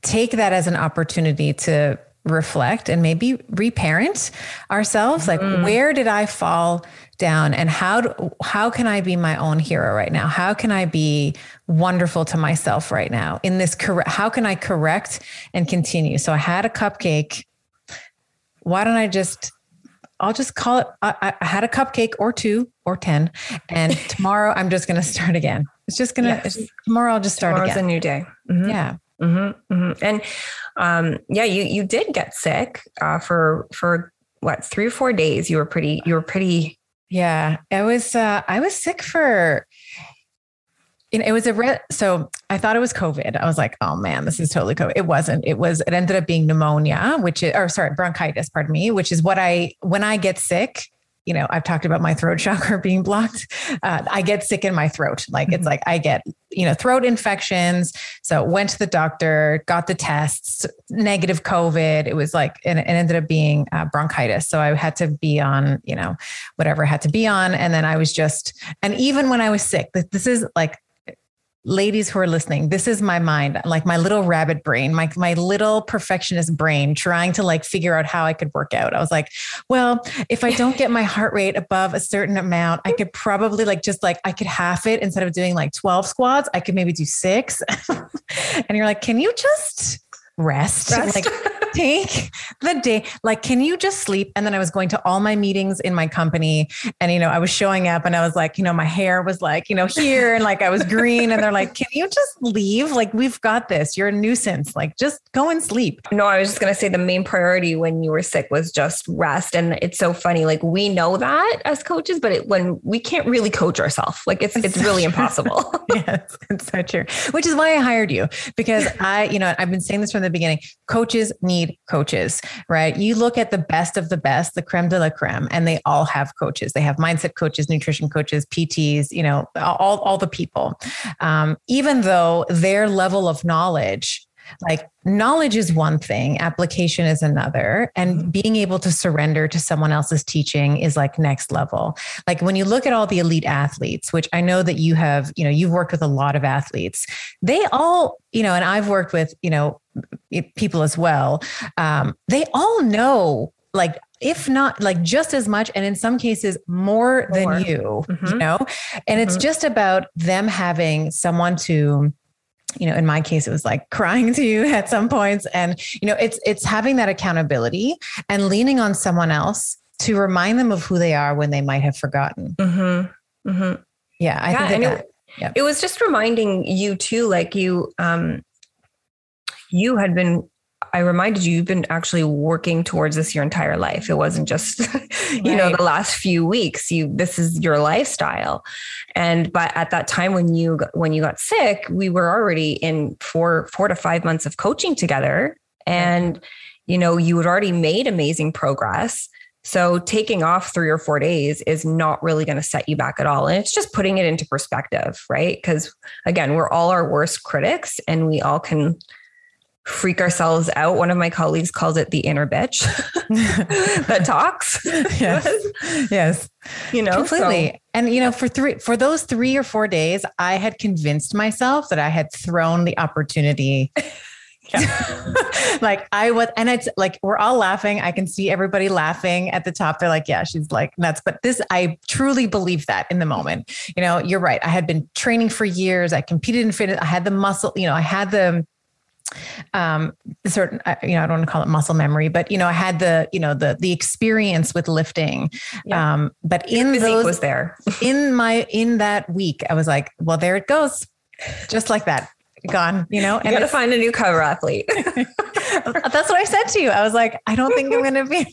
take that as an opportunity to reflect and maybe reparent ourselves. Like, where did I fall down, and how can I be my own hero right now? How can I be wonderful to myself right now in this how can I correct and continue? So I had a cupcake. Why don't I'll just call it, I had a cupcake or two or 10, and tomorrow I'm just going to start again. It's just going to, tomorrow I'll just start again. Tomorrow's a new day. Mm-hmm. Yeah. Mm-hmm, mm-hmm. And, you did get sick, for what, 3 or 4 days. You were pretty. Yeah, I was sick for, so I thought it was COVID. I was like, oh man, this is totally COVID. It wasn't, it ended up being pneumonia, bronchitis, pardon me, which is what when I get sick, I've talked about my throat chakra being blocked. I get sick in my throat. It's like I get, throat infections. So went to the doctor, got the tests, negative COVID. It was like, and it ended up being bronchitis. So I had to be on, whatever I had to be on. And then I was and even when I was sick, this is like, ladies who are listening, this is my mind, like my little rabbit brain, my little perfectionist brain trying to figure out how I could work out. I was like, well, if I don't get my heart rate above a certain amount, I could probably I could half it. Instead of doing 12 squats, I could maybe do 6. And you're like, can you just rest? Take the day. Can you just sleep? And then I was going to all my meetings in my company, and, I was showing up, and I was like, my hair was here, and I was green, and they're like, can you just leave? We've got this. You're a nuisance. Just go and sleep. No, I was just going to say the main priority when you were sick was just rest. And it's so funny. We know that as coaches, but when we can't really coach ourselves, it's really impossible. Yes, it's so true. Which is why I hired you, because I've been saying this from the beginning, coaches need coaches, right? You look at the best of the best, the creme de la creme, and they all have coaches. They have mindset coaches, nutrition coaches, PTs, all the people. Even though their level of knowledge, knowledge is one thing, application is another, and being able to surrender to someone else's teaching is next level. When you look at all the elite athletes, which I know that you have, you've worked with a lot of athletes, they all, and I've worked with, people as well. They all know, if not just as much, and in some cases more. Than you, and it's just about them having someone to, in my case, it was crying to you at some points. And, it's having that accountability and leaning on someone else to remind them of who they are when they might have forgotten. Mm-hmm. Mm-hmm. Yeah. I think it was just reminding you too, you had been, I reminded you, you've been actually working towards this your entire life. It wasn't just, the last few weeks, this is your lifestyle. But at that time when you got sick, we were already in four to 5 months of coaching together, and, you had already made amazing progress. So taking off 3 or 4 days is not really going to set you back at all. And it's just putting it into perspective, right? Because again, we're all our worst critics and we all can freak ourselves out. One of my colleagues calls it the inner bitch that talks. Yes. You know, completely. So. And, you know, for those 3 or 4 days, I had convinced myself that I had thrown the opportunity. Yeah. Like I was, and it's like, we're all laughing. I can see everybody laughing at the top. They're like, yeah, she's like nuts. But this, I truly believe that in the moment, you know, you're right. I had been training for years. I competed in fitness. I had the muscle, you know, I had the certain, you know, I don't want to call it muscle memory, but, you know, I had the, you know, the experience with lifting. Yeah. But in those, was there in that week, I was like, well, there it goes. Just like that. Gone, you know, and you gotta find a new cover athlete. That's what I said to you. I was like, I don't think I'm going to be.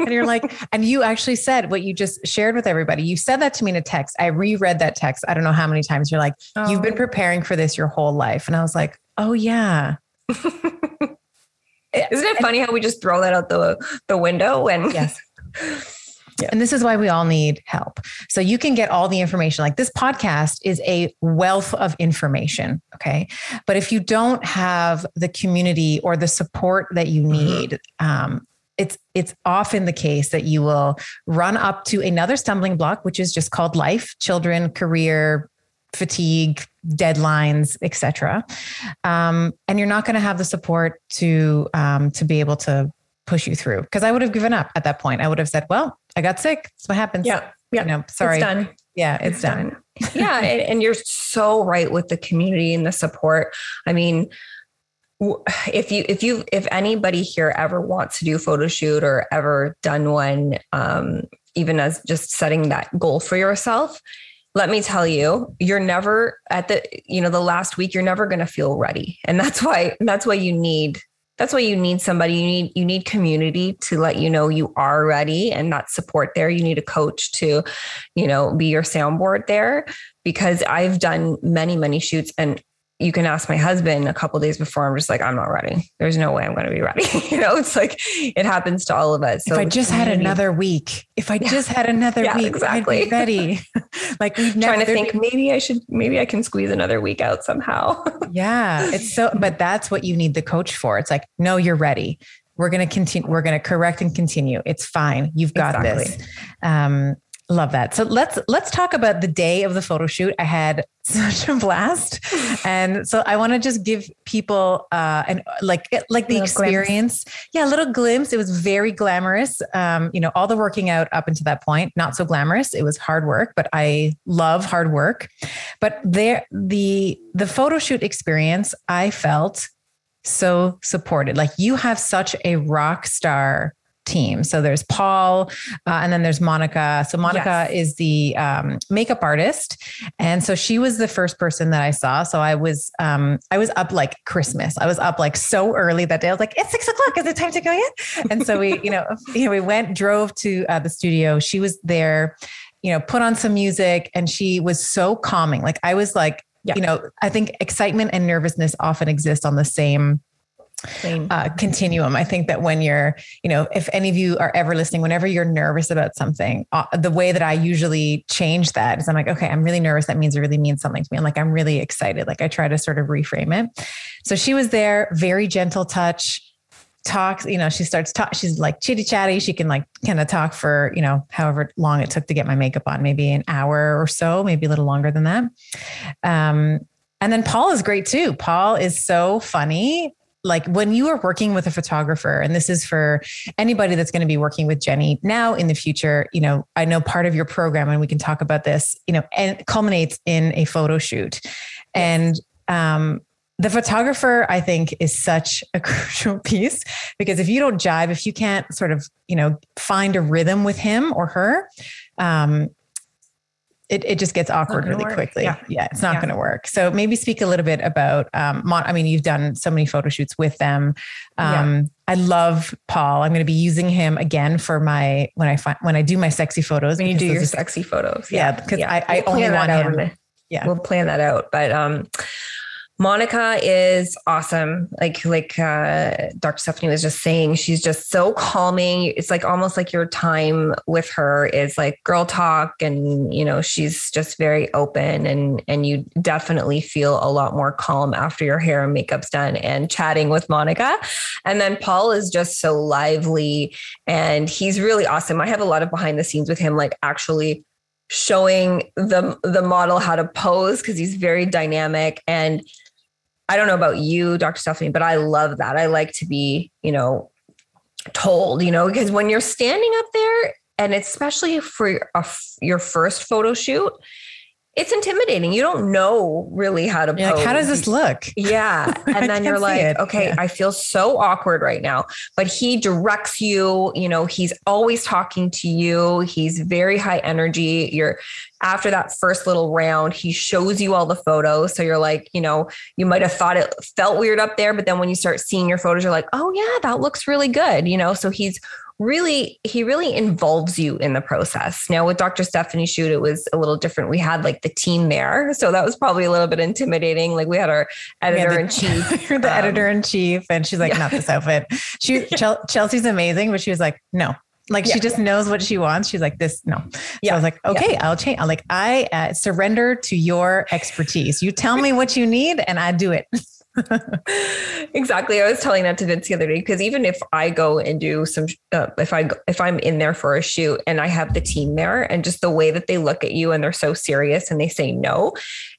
And you're like, and you actually said what you just shared with everybody. You said that to me in a text. I reread that text. I don't know how many times. You're like, you've been preparing for this your whole life. And I was like, oh yeah. Isn't it funny how we just throw that out the window? And yes. Yeah. And this is why we all need help. So you can get all the information. Like this podcast is a wealth of information. Okay. But if you don't have the community or the support that you need, it's often the case that you will run up to another stumbling block, which is just called life, children, career, fatigue, deadlines, et cetera. And you're not going to have the support to be able to push you through. Cause I would have given up at that point. I would have said, well, I got sick. That's what happens. Yeah. Yeah. You know, sorry. It's done. Yeah. It's done. Yeah. And you're so right with the community and the support. I mean, if anybody here ever wants to do photo shoot or ever done one, even as just setting that goal for yourself, let me tell you, you're never at the, you know, the last week, you're never going to feel ready. And that's why you need somebody. You need community to let you know you are ready and that support there. You need a coach to, you know, be your soundboard there, because I've done many, many shoots and you can ask my husband a couple of days before. I'm just like, I'm not ready. There's no way I'm going to be ready. You know, it's like, it happens to all of us. So if I just had another week, exactly. I'd be ready. Like we've never, trying to think maybe I can squeeze another week out somehow. Yeah. It's so, but that's what you need the coach for. It's like, no, you're ready. We're going to continue. We're going to correct and continue. It's fine. You've got this. Love that. So let's talk about the day of the photo shoot. I had such a blast. And so I want to just give people like the experience. Glimpse. Yeah. A little glimpse. It was very glamorous. You know, all the working out up until that point, not so glamorous. It was hard work, but I love hard work. But there, the photo shoot experience, I felt so supported. Like you have such a rock star team. So there's Paul, and then there's Monica. So Monica is the makeup artist. And so she was the first person that I saw. So I was up like Christmas. I was up like so early that day. I was like, it's 6 o'clock. Is it time to go yet? And so we, you know, we went, drove to the studio. She was there, you know, put on some music, and she was so calming. Like I was like, you know, I think excitement and nervousness often exist on the same continuum. I think that when you're, you know, if any of you are ever listening, whenever you're nervous about something, the way that I usually change that is I'm like, okay, I'm really nervous. That means it really means something to me. I'm like, I'm really excited. Like I try to sort of reframe it. So she was there, very gentle touch, talks, you know, she starts talking. She's like chitty chatty. She can like kind of talk for, you know, however long it took to get my makeup on, maybe an hour or so, maybe a little longer than that. And then Paul is great too. Paul is so funny. Like when you are working with a photographer, and this is for anybody that's going to be working with Jenny now in the future, you know, I know part of your program, and we can talk about this, you know, and culminates in a photo shoot. And, the photographer, I think, is such a crucial piece, because if you don't jive, if you can't sort of, you know, find a rhythm with him or her, it just gets awkward really quickly. Yeah. It's not going to work. So maybe speak a little bit about, I mean, you've done so many photo shoots with them. I love Paul. I'm going to be using him again for my, when I do my sexy photos. When you do your sexy photos. Yeah. Cause I only want him. Yeah. We'll plan that out. But, Monica is awesome. Like Dr. Stephanie was just saying, she's just so calming. It's like almost like your time with her is like girl talk, and you know, she's just very open, and you definitely feel a lot more calm after your hair and makeup's done and chatting with Monica. And then Paul is just so lively, and he's really awesome. I have a lot of behind the scenes with him, like actually showing the model how to pose, because he's very dynamic. And I don't know about you, Dr. Stephanie, but I love that. I like to be, you know, told, you know, because when you're standing up there, and especially for your first photo shoot, it's intimidating. You don't know really how to pose. Like, how does this look? Yeah. And then you're like, okay, yeah. I feel so awkward right now, but he directs you, you know, he's always talking to you. He's very high energy. After that first little round, he shows you all the photos. So you're like, you know, you might've thought it felt weird up there, but then when you start seeing your photos, you're like, oh yeah, that looks really good. You know? So he really involves you in the process. Now with Dr. Stephanie's shoot, it was a little different. We had like the team there. So that was probably a little bit intimidating. Like we had our editor in chief, the editor in chief. And she's like, yeah. Not this outfit. Chelsea's amazing, but she was like, no. Like she just knows what she wants. She's like this. No. Yeah. So I was like, okay, I'll change. I'm like, I surrender to your expertise. You tell me what you need and I do it. Exactly. I was telling that to Vince the other day, because even if I go and do some, if I'm in there for a shoot and I have the team there, and just the way that they look at you and they're so serious and they say no,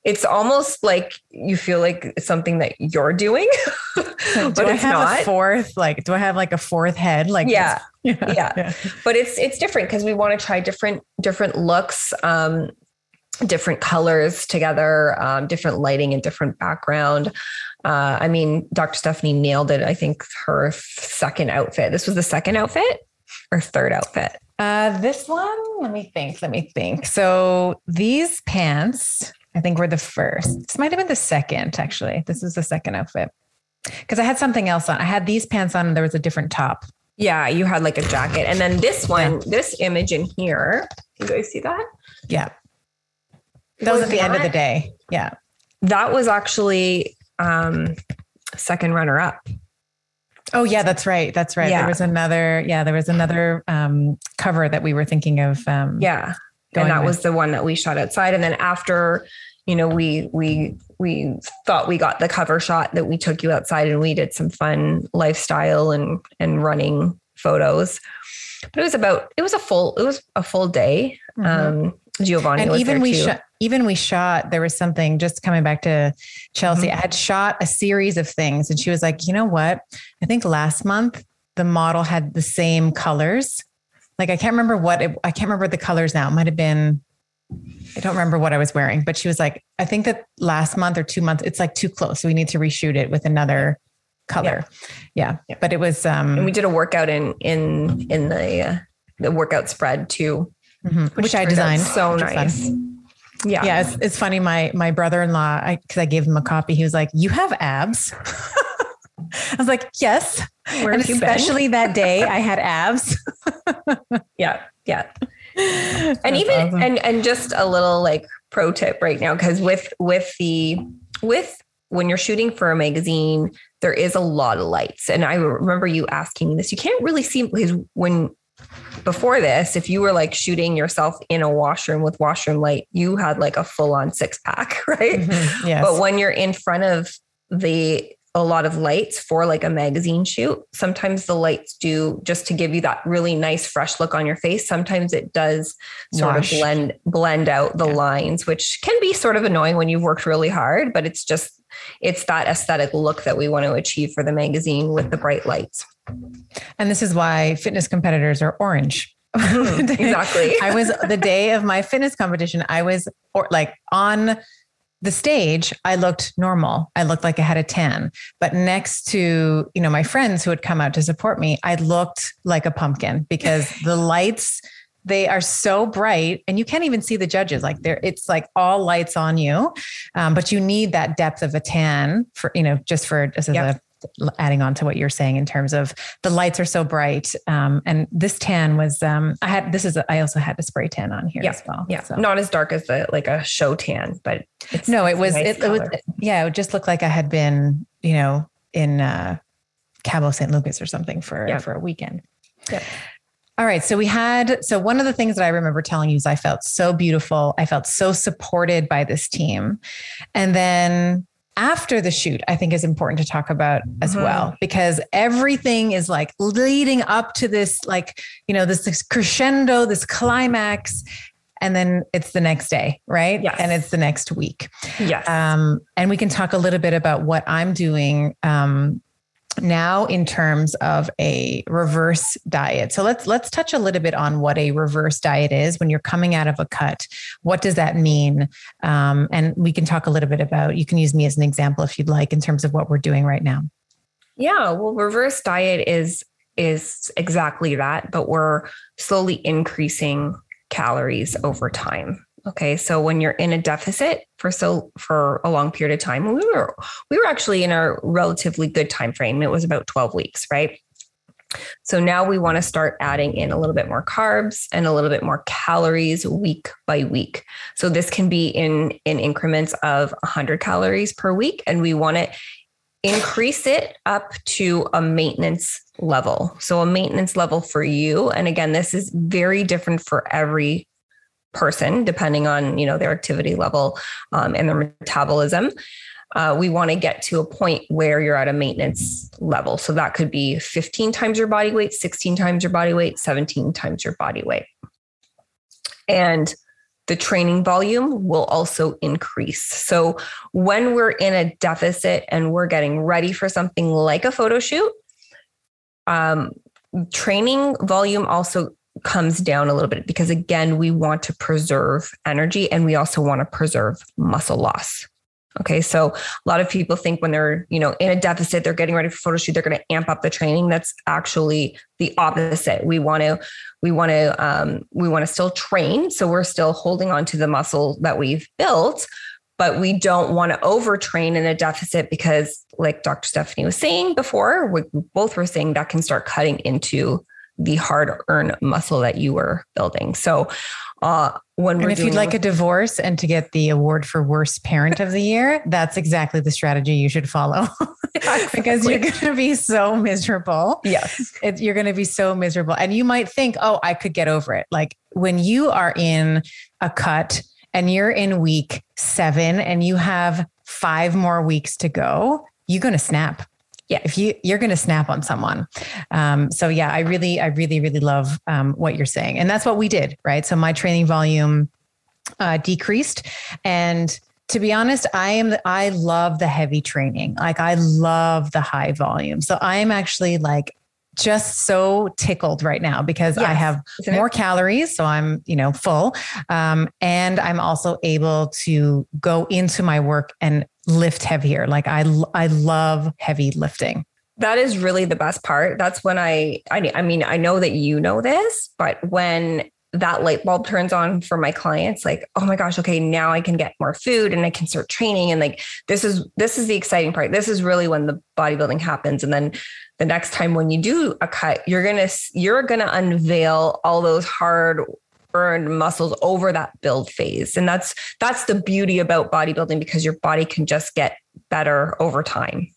it's almost like you feel like it's something that you're doing, do I have like a fourth head? Like, yeah. Yeah. But it's different, because we want to try different looks, different colors together, different lighting and different background. I mean, Dr. Stephanie nailed it. I think her second outfit. This was the second outfit or third outfit? This one, let me think. So these pants, I think were the first. This might've been the second, actually. This was the second outfit, because I had something else on. I had these pants on and there was a different top. Yeah. You had like a jacket. And then this one, this image in here, you guys see that? Yeah. That was at the end of the day. Yeah. That was actually second runner up. Oh yeah, that's right. That's right. Yeah. There was another cover that we were thinking of. And that was the one that we shot outside. And then after, you know, we thought we got the cover shot, that we took you outside and we did some fun lifestyle and running photos. But it was a full day. Mm-hmm. Giovanni and was even there we too. Even we shot, there was something just coming back to Chelsea. Mm-hmm. I had shot a series of things and she was like, you know what? I think last month the model had the same colors. Like, I can't remember the colors now. It might've been, I don't remember what I was wearing, but she was like, I think that last month or 2 months, it's like too close. So we need to reshoot it with another color. Yeah. But it was, and we did a workout in the workout spread too, mm-hmm. which I designed. So nice. Yeah. It's funny. My brother-in-law, because I gave him a copy. He was like, you have abs. I was like, yes. And especially that day I had abs. Yeah. Yeah. That's awesome. and just a little like pro tip right now, because with when you're shooting for a magazine, there is a lot of lights. And I remember you asking me this, you can't really see, because before this, if you were like shooting yourself in a washroom with washroom light, you had like a full on 6-pack, right? Mm-hmm. Yes. But when you're in front of a lot of lights for like a magazine shoot, sometimes the lights do just to give you that really nice, fresh look on your face. Sometimes it does sort of blend out the lines, which can be sort of annoying when you've worked really hard, but it's that aesthetic look that we want to achieve for the magazine with the bright lights. And this is why fitness competitors are orange. Exactly. I was the day of my fitness competition. I was on the stage. I looked normal. I looked like I had a tan, but next to, you know, my friends who had come out to support me, I looked like a pumpkin, because the lights, they are so bright and you can't even see the judges. Like it's like all lights on you. But you need that depth of a tan for, you know, just for, as a adding on to what you're saying in terms of the lights are so bright. And this tan was, I also had a spray tan on here as well. Yeah. So. Not as dark as a show tan, but it just looked like I had been, in Cabo St. Lucas or something for a weekend. Yeah. All right. So so one of the things that I remember telling you is I felt so beautiful. I felt so supported by this team. And then after the shoot, I think is important to talk about as well, because everything is like leading up to this, this crescendo, this climax, and then it's the next day, right? Yes. And it's the next week. Yes. And we can talk a little bit about what I'm doing, now in terms of a reverse diet. So let's touch a little bit on what a reverse diet is when you're coming out of a cut. What does that mean? And we can talk a little bit about, you can use me as an example if you'd like in terms of what we're doing right now. Yeah. Well, reverse diet is exactly that, but we're slowly increasing calories over time. Okay. So when you're in a deficit for a long period of time, and we were actually in a relatively good time frame. It was about 12 weeks, right? So now we want to start adding in a little bit more carbs and a little bit more calories week by week. So this can be in increments of 100 calories per week. And we want to increase it up to a maintenance level. So a maintenance level for you. And again, this is very different for every person, depending on, their activity level and their metabolism. We want to get to a point where you're at a maintenance level. So that could be 15 times your body weight, 16 times your body weight, 17 times your body weight. And the training volume will also increase. So when we're in a deficit and we're getting ready for something like a photo shoot, training volume also comes down a little bit, because again, we want to preserve energy and we also want to preserve muscle loss. Okay. So a lot of people think when they're, in a deficit, they're getting ready for photo shoot, they're going to amp up the training. That's actually the opposite. We want to still train. So we're still holding on to the muscle that we've built, but we don't want to overtrain in a deficit because, like Dr. Stephanie was saying before, we both were saying, that can start cutting into the hard-earned muscle that you were building. So, if you'd like a divorce and to get the award for worst parent of the year, that's exactly the strategy you should follow. Exactly. Because you're going to be so miserable. Yes, you're going to be so miserable, and you might think, "Oh, I could get over it." Like when you are in a cut and you're in week 7 and you have 5 more weeks to go, you're going to snap. Yeah. If you're going to snap on someone. I really love what you're saying. And that's what we did, right? So my training volume decreased. And to be honest, I love the heavy training. Like I love the high volume. So I'm actually just so tickled right now because I have more calories. So I'm, full. And I'm also able to go into my work and lift heavier. Like I love heavy lifting. That is really the best part. That's when I mean, I know that you know this, but when that light bulb turns on for my clients, like, oh my gosh, okay, now I can get more food and I can start training. And this is the exciting part. This is really when the bodybuilding happens. And then the next time when you do a cut, you're going to unveil all those hard earned muscles over that build phase. And that's the beauty about bodybuilding, because your body can just get better over time.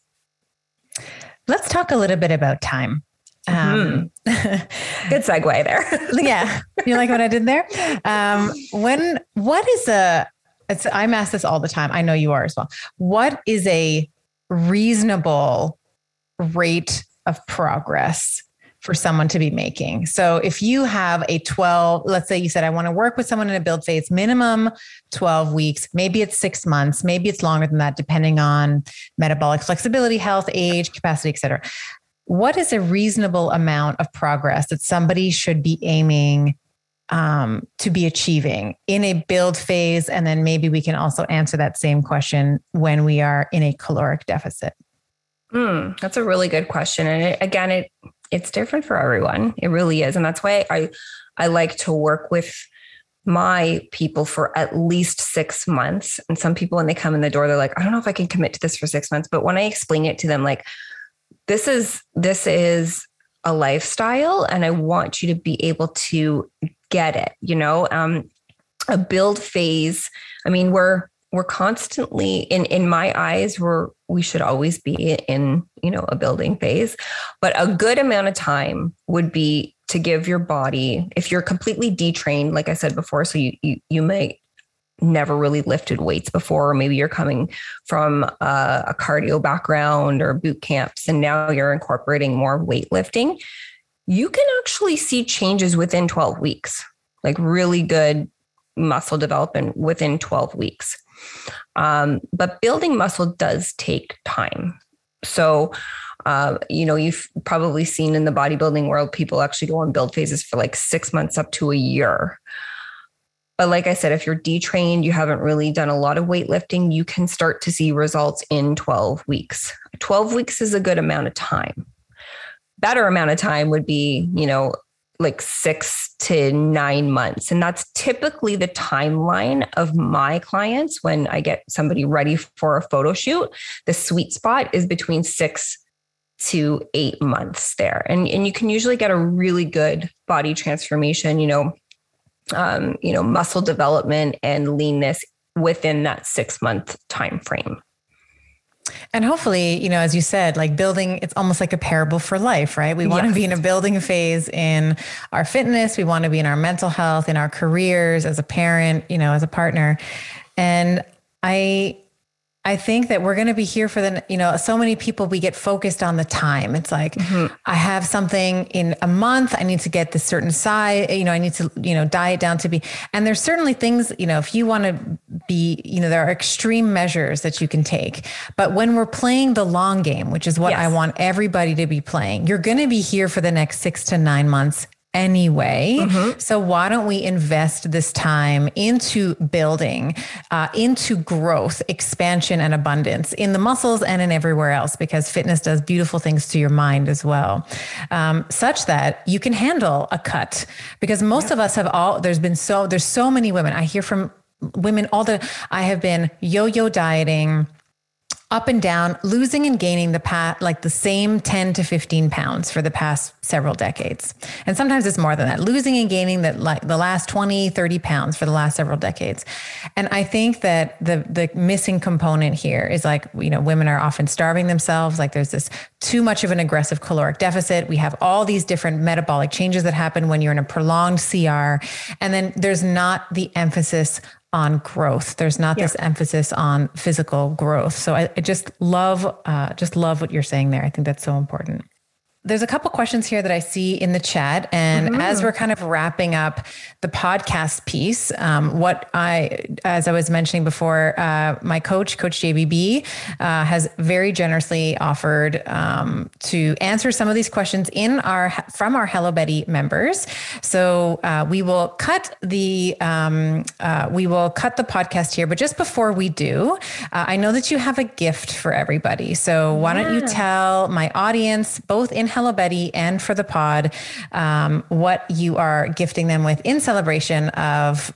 Let's talk a little bit about time. Good segue there. Yeah. You like what I did there? I'm asked this all the time. I know you are as well. What is a reasonable rate of progress for someone to be making? So if you have a let's say you said, I want to work with someone in a build phase, minimum 12 weeks, maybe it's 6 months, maybe it's longer than that, depending on metabolic flexibility, health, age, capacity, et cetera. What is a reasonable amount of progress that somebody should be aiming to be achieving in a build phase? And then maybe we can also answer that same question when we are in a caloric deficit. That's a really good question. And it's different for everyone. It really is. And that's why I like to work with my people for at least 6 months. And some people, when they come in the door, they're like, I don't know if I can commit to this for 6 months. But when I explain it to them, like, this is a lifestyle, and I want you to be able to get it, you know, a build phase. I mean, we're constantly in my eyes, we should always be in, you know, a building phase, but a good amount of time would be to give your body, if you're completely detrained, like I said before, so you may never really lifted weights before, or maybe you're coming from a cardio background or boot camps, and now you're incorporating more weightlifting, you can actually see changes within 12 weeks, like really good muscle development within 12 weeks. But building muscle does take time. So, you know, you've probably seen in the bodybuilding world, people actually go on build phases for like 6 months up to a year. But like I said, if you're detrained, you haven't really done a lot of weightlifting, you can start to see results in 12 weeks. 12 weeks is a good amount of time. Better amount of time would be, you know, like 6 to 9 months. And that's typically the timeline of my clients. When I get somebody ready for a photo shoot, the sweet spot is between 6 to 8 months there. And you can usually get a really good body transformation, you know, muscle development and leanness within that 6 month time frame. And hopefully, you know, as you said, like building, it's almost like a parable for life, right? We want to be in a building phase in our fitness. We want to be in our mental health, in our careers, as a parent, you know, as a partner. And I think that we're going to be here for the, you know, so many people, we get focused on the time. It's like, I have something in a month, I need to get this certain size, you know, I need to, you know, diet down to be, and there's certainly things, you know, if you want to be, you know, there are extreme measures that you can take, but when we're playing the long game, which is what I want everybody to be playing, you're going to be here for the next 6 to 9 months anyway. So why don't we invest this time into building, into growth, expansion, and abundance in the muscles and in everywhere else, because fitness does beautiful things to your mind as well, such that you can handle a cut. Because most of us have all, there's so many women, I hear from women I have been yo-yo dieting, up and down, losing and gaining the same 10 to 15 pounds for the past several decades. And sometimes it's more than that, losing and gaining the last 20, 30 pounds for the last several decades. And I think that the missing component here is, like, you know, women are often starving themselves. Like, there's this too much of an aggressive caloric deficit. We have all these different metabolic changes that happen when you're in a prolonged CR. And then there's not the emphasis on growth. There's not this emphasis on physical growth. So I just love what you're saying there. I think that's so important. There's a couple questions here that I see in the chat. And as we're kind of wrapping up the podcast piece, as I was mentioning before, my coach JVB, has very generously offered to answer some of these questions from our Hello Betty members. So we will cut the podcast here, but just before we do, I know that you have a gift for everybody. So why don't you tell my audience, both in Hello Betty and for the pod, what you are gifting them with in celebration of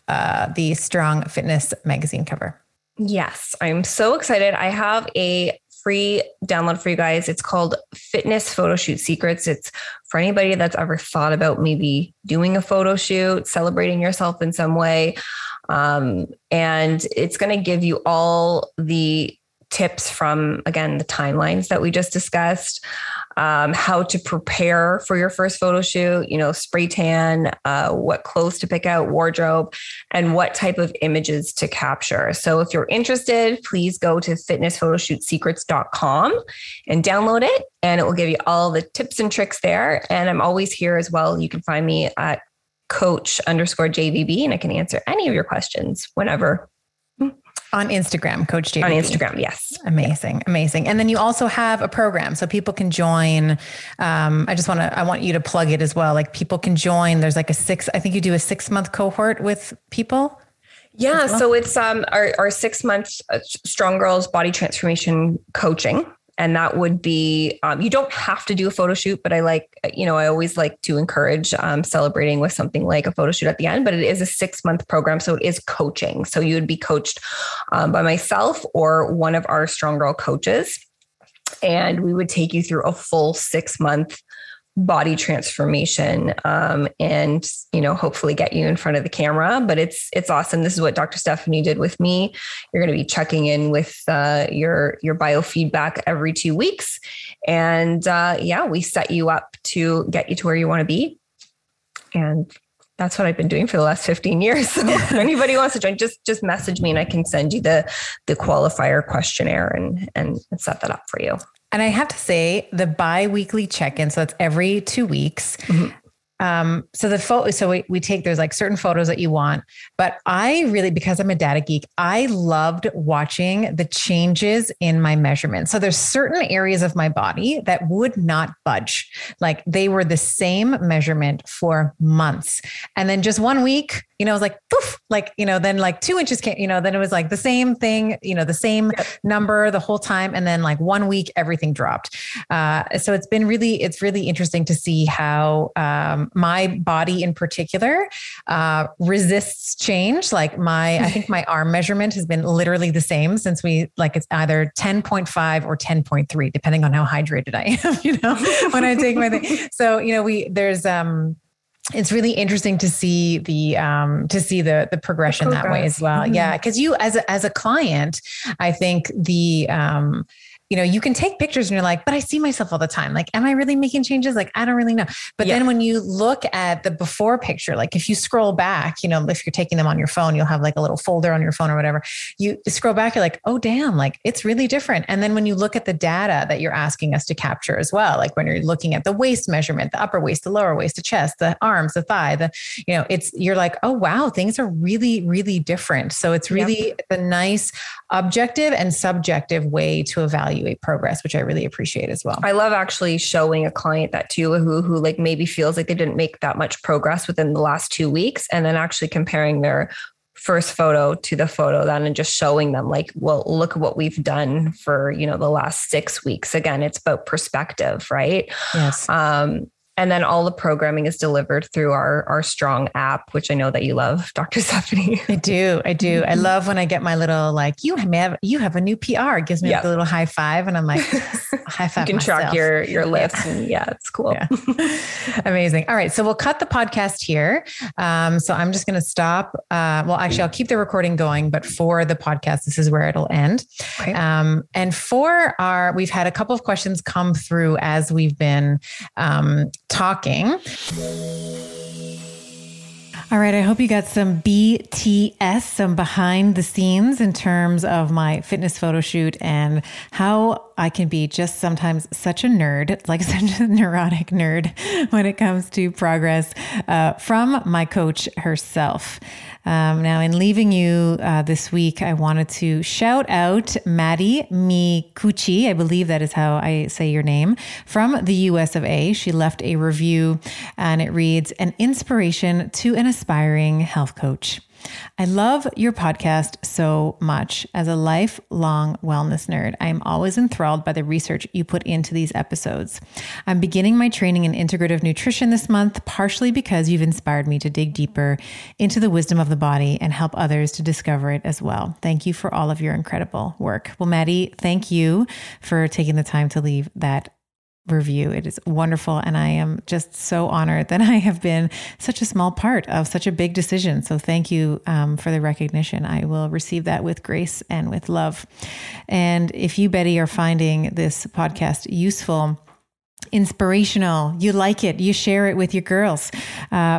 the Strong Fitness magazine cover. Yes, I'm so excited. I have a free download for you guys. It's called Fitness Photo Shoot Secrets. It's for anybody that's ever thought about maybe doing a photo shoot, celebrating yourself in some way. And it's going to give you all the tips from, again, the timelines that we just discussed, how to prepare for your first photo shoot, you know, spray tan, what clothes to pick out, wardrobe, and what type of images to capture. So if you're interested, please go to fitnessphotoshootsecrets.com and download it, and it will give you all the tips and tricks there. And I'm always here as well. You can find me at coach_JVB, and I can answer any of your questions whenever. On Instagram, Coach JVB. On Instagram, yes. Amazing. And then you also have a program, so people can join. I want you to plug it as well. Like, people can join. There's like I think you do a 6 month cohort with people. Yeah. Well. So it's our 6 month Strong Girls Body Transformation Coaching. And that would be, you don't have to do a photo shoot, but I always like to encourage celebrating with something like a photo shoot at the end, but it is a 6 month program. So it is coaching. So you would be coached by myself or one of our Strong Girl coaches. and we would take you through a full 6-month body transformation, and, you know, hopefully get you in front of the camera. But it's awesome. This is what Dr. Stephanie did with me. You're going to be checking in with your biofeedback every 2 weeks. And yeah, we set you up to get you to where you want to be. And that's what I've been doing for the last 15 years. So if anybody wants to join, just message me and I can send you the qualifier questionnaire and set that up for you. And I have to say the bi-weekly check-in, so that's every 2 weeks. Mm-hmm. So the photo, so we take, there's like certain photos that you want, but I really, because I'm a data geek, I loved watching the changes in my measurements. So there's certain areas of my body that would not budge. Like they were the same measurement for months. And then just 1 week, you know, it was like, poof, like, you know, then like 2 inches came, you know, then it was like the same thing, you know, the same number the whole time. And then like 1 week, everything dropped. So it's been really, it's really interesting to see how, my body in particular, resists change. Like I think my arm measurement has been literally the same since it's either 10.5 or 10.3, depending on how hydrated I am, you know, when I take my thing. So, you know, it's really interesting to see the progression that way as well. Mm-hmm. Yeah. 'Cause you, as a client, I think you know, you can take pictures and you're like, but I see myself all the time. Like, am I really making changes? Like, I don't really know. But then when you look at the before picture, like if you scroll back, you know, if you're taking them on your phone, you'll have like a little folder on your phone or whatever. You scroll back, you're like, oh, damn, like it's really different. And then when you look at the data that you're asking us to capture as well, like when you're looking at the waist measurement, the upper waist, the lower waist, the chest, the arms, the thigh, you're like, oh, wow, things are really, really different. So it's really a nice objective and subjective way to evaluate progress, which I really appreciate as well. I love actually showing a client that too, who like maybe feels like they didn't make that much progress within the last 2 weeks, and then actually comparing their first photo to the photo then, and just showing them like, well, look at what we've done for, you know, the last 6 weeks. Again, it's about perspective, right? Yes. And then all the programming is delivered through our Strong app, which I know that you love, Dr. Stephanie. I do. I love when I get my little, like, you have a new PR. It gives me a little high five. And I'm like, high five myself. You can track your lifts. And it's cool. Yeah. Amazing. All right. So we'll cut the podcast here. So I'm just going to stop. Well, actually I'll keep the recording going, but for the podcast, this is where it'll end. Okay. And for we've had a couple of questions come through as we've been, talking. All right. I hope you got some BTS, some behind the scenes in terms of my fitness photo shoot and how I can be just sometimes such a nerd, like such a neurotic nerd when it comes to progress, from my coach herself. Now in leaving you, this week, I wanted to shout out Maddie Mikuchi. I believe that is how I say your name, from the US of A. She left a review and it reads, "An inspiration to an aspiring health coach. I love your podcast so much. As a lifelong wellness nerd, I am always enthralled by the research you put into these episodes. I'm beginning my training in integrative nutrition this month, partially because you've inspired me to dig deeper into the wisdom of the body and help others to discover it as well. Thank you for all of your incredible work." Well, Maddie, thank you for taking the time to leave that review. It is wonderful. And I am just so honored that I have been such a small part of such a big decision. So thank you for the recognition. I will receive that with grace and with love. And if you, Betty, are finding this podcast useful, inspirational, you like it, you share it with your girls,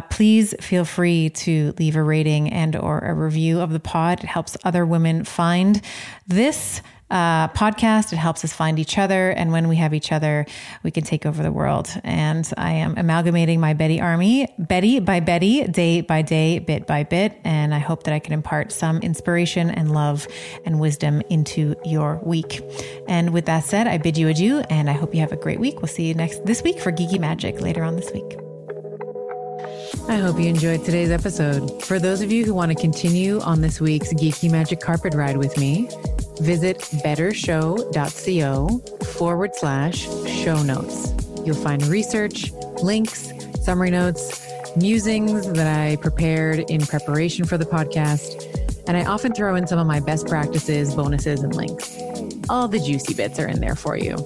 please feel free to leave a rating and or a review of the pod. It helps other women find this podcast. It helps us find each other. And when we have each other, we can take over the world. And I am amalgamating my Betty army, Betty by Betty, day by day, bit by bit. And I hope that I can impart some inspiration and love and wisdom into your week. And with that said, I bid you adieu and I hope you have a great week. We'll see you this week for Geeky Magic later on this week. I hope you enjoyed today's episode. For those of you who want to continue on this week's Geeky Magic carpet ride with me, visit bettershow.co/show-notes. You'll find research, links, summary notes, musings that I prepared in preparation for the podcast. And I often throw in some of my best practices, bonuses, and links. All the juicy bits are in there for you.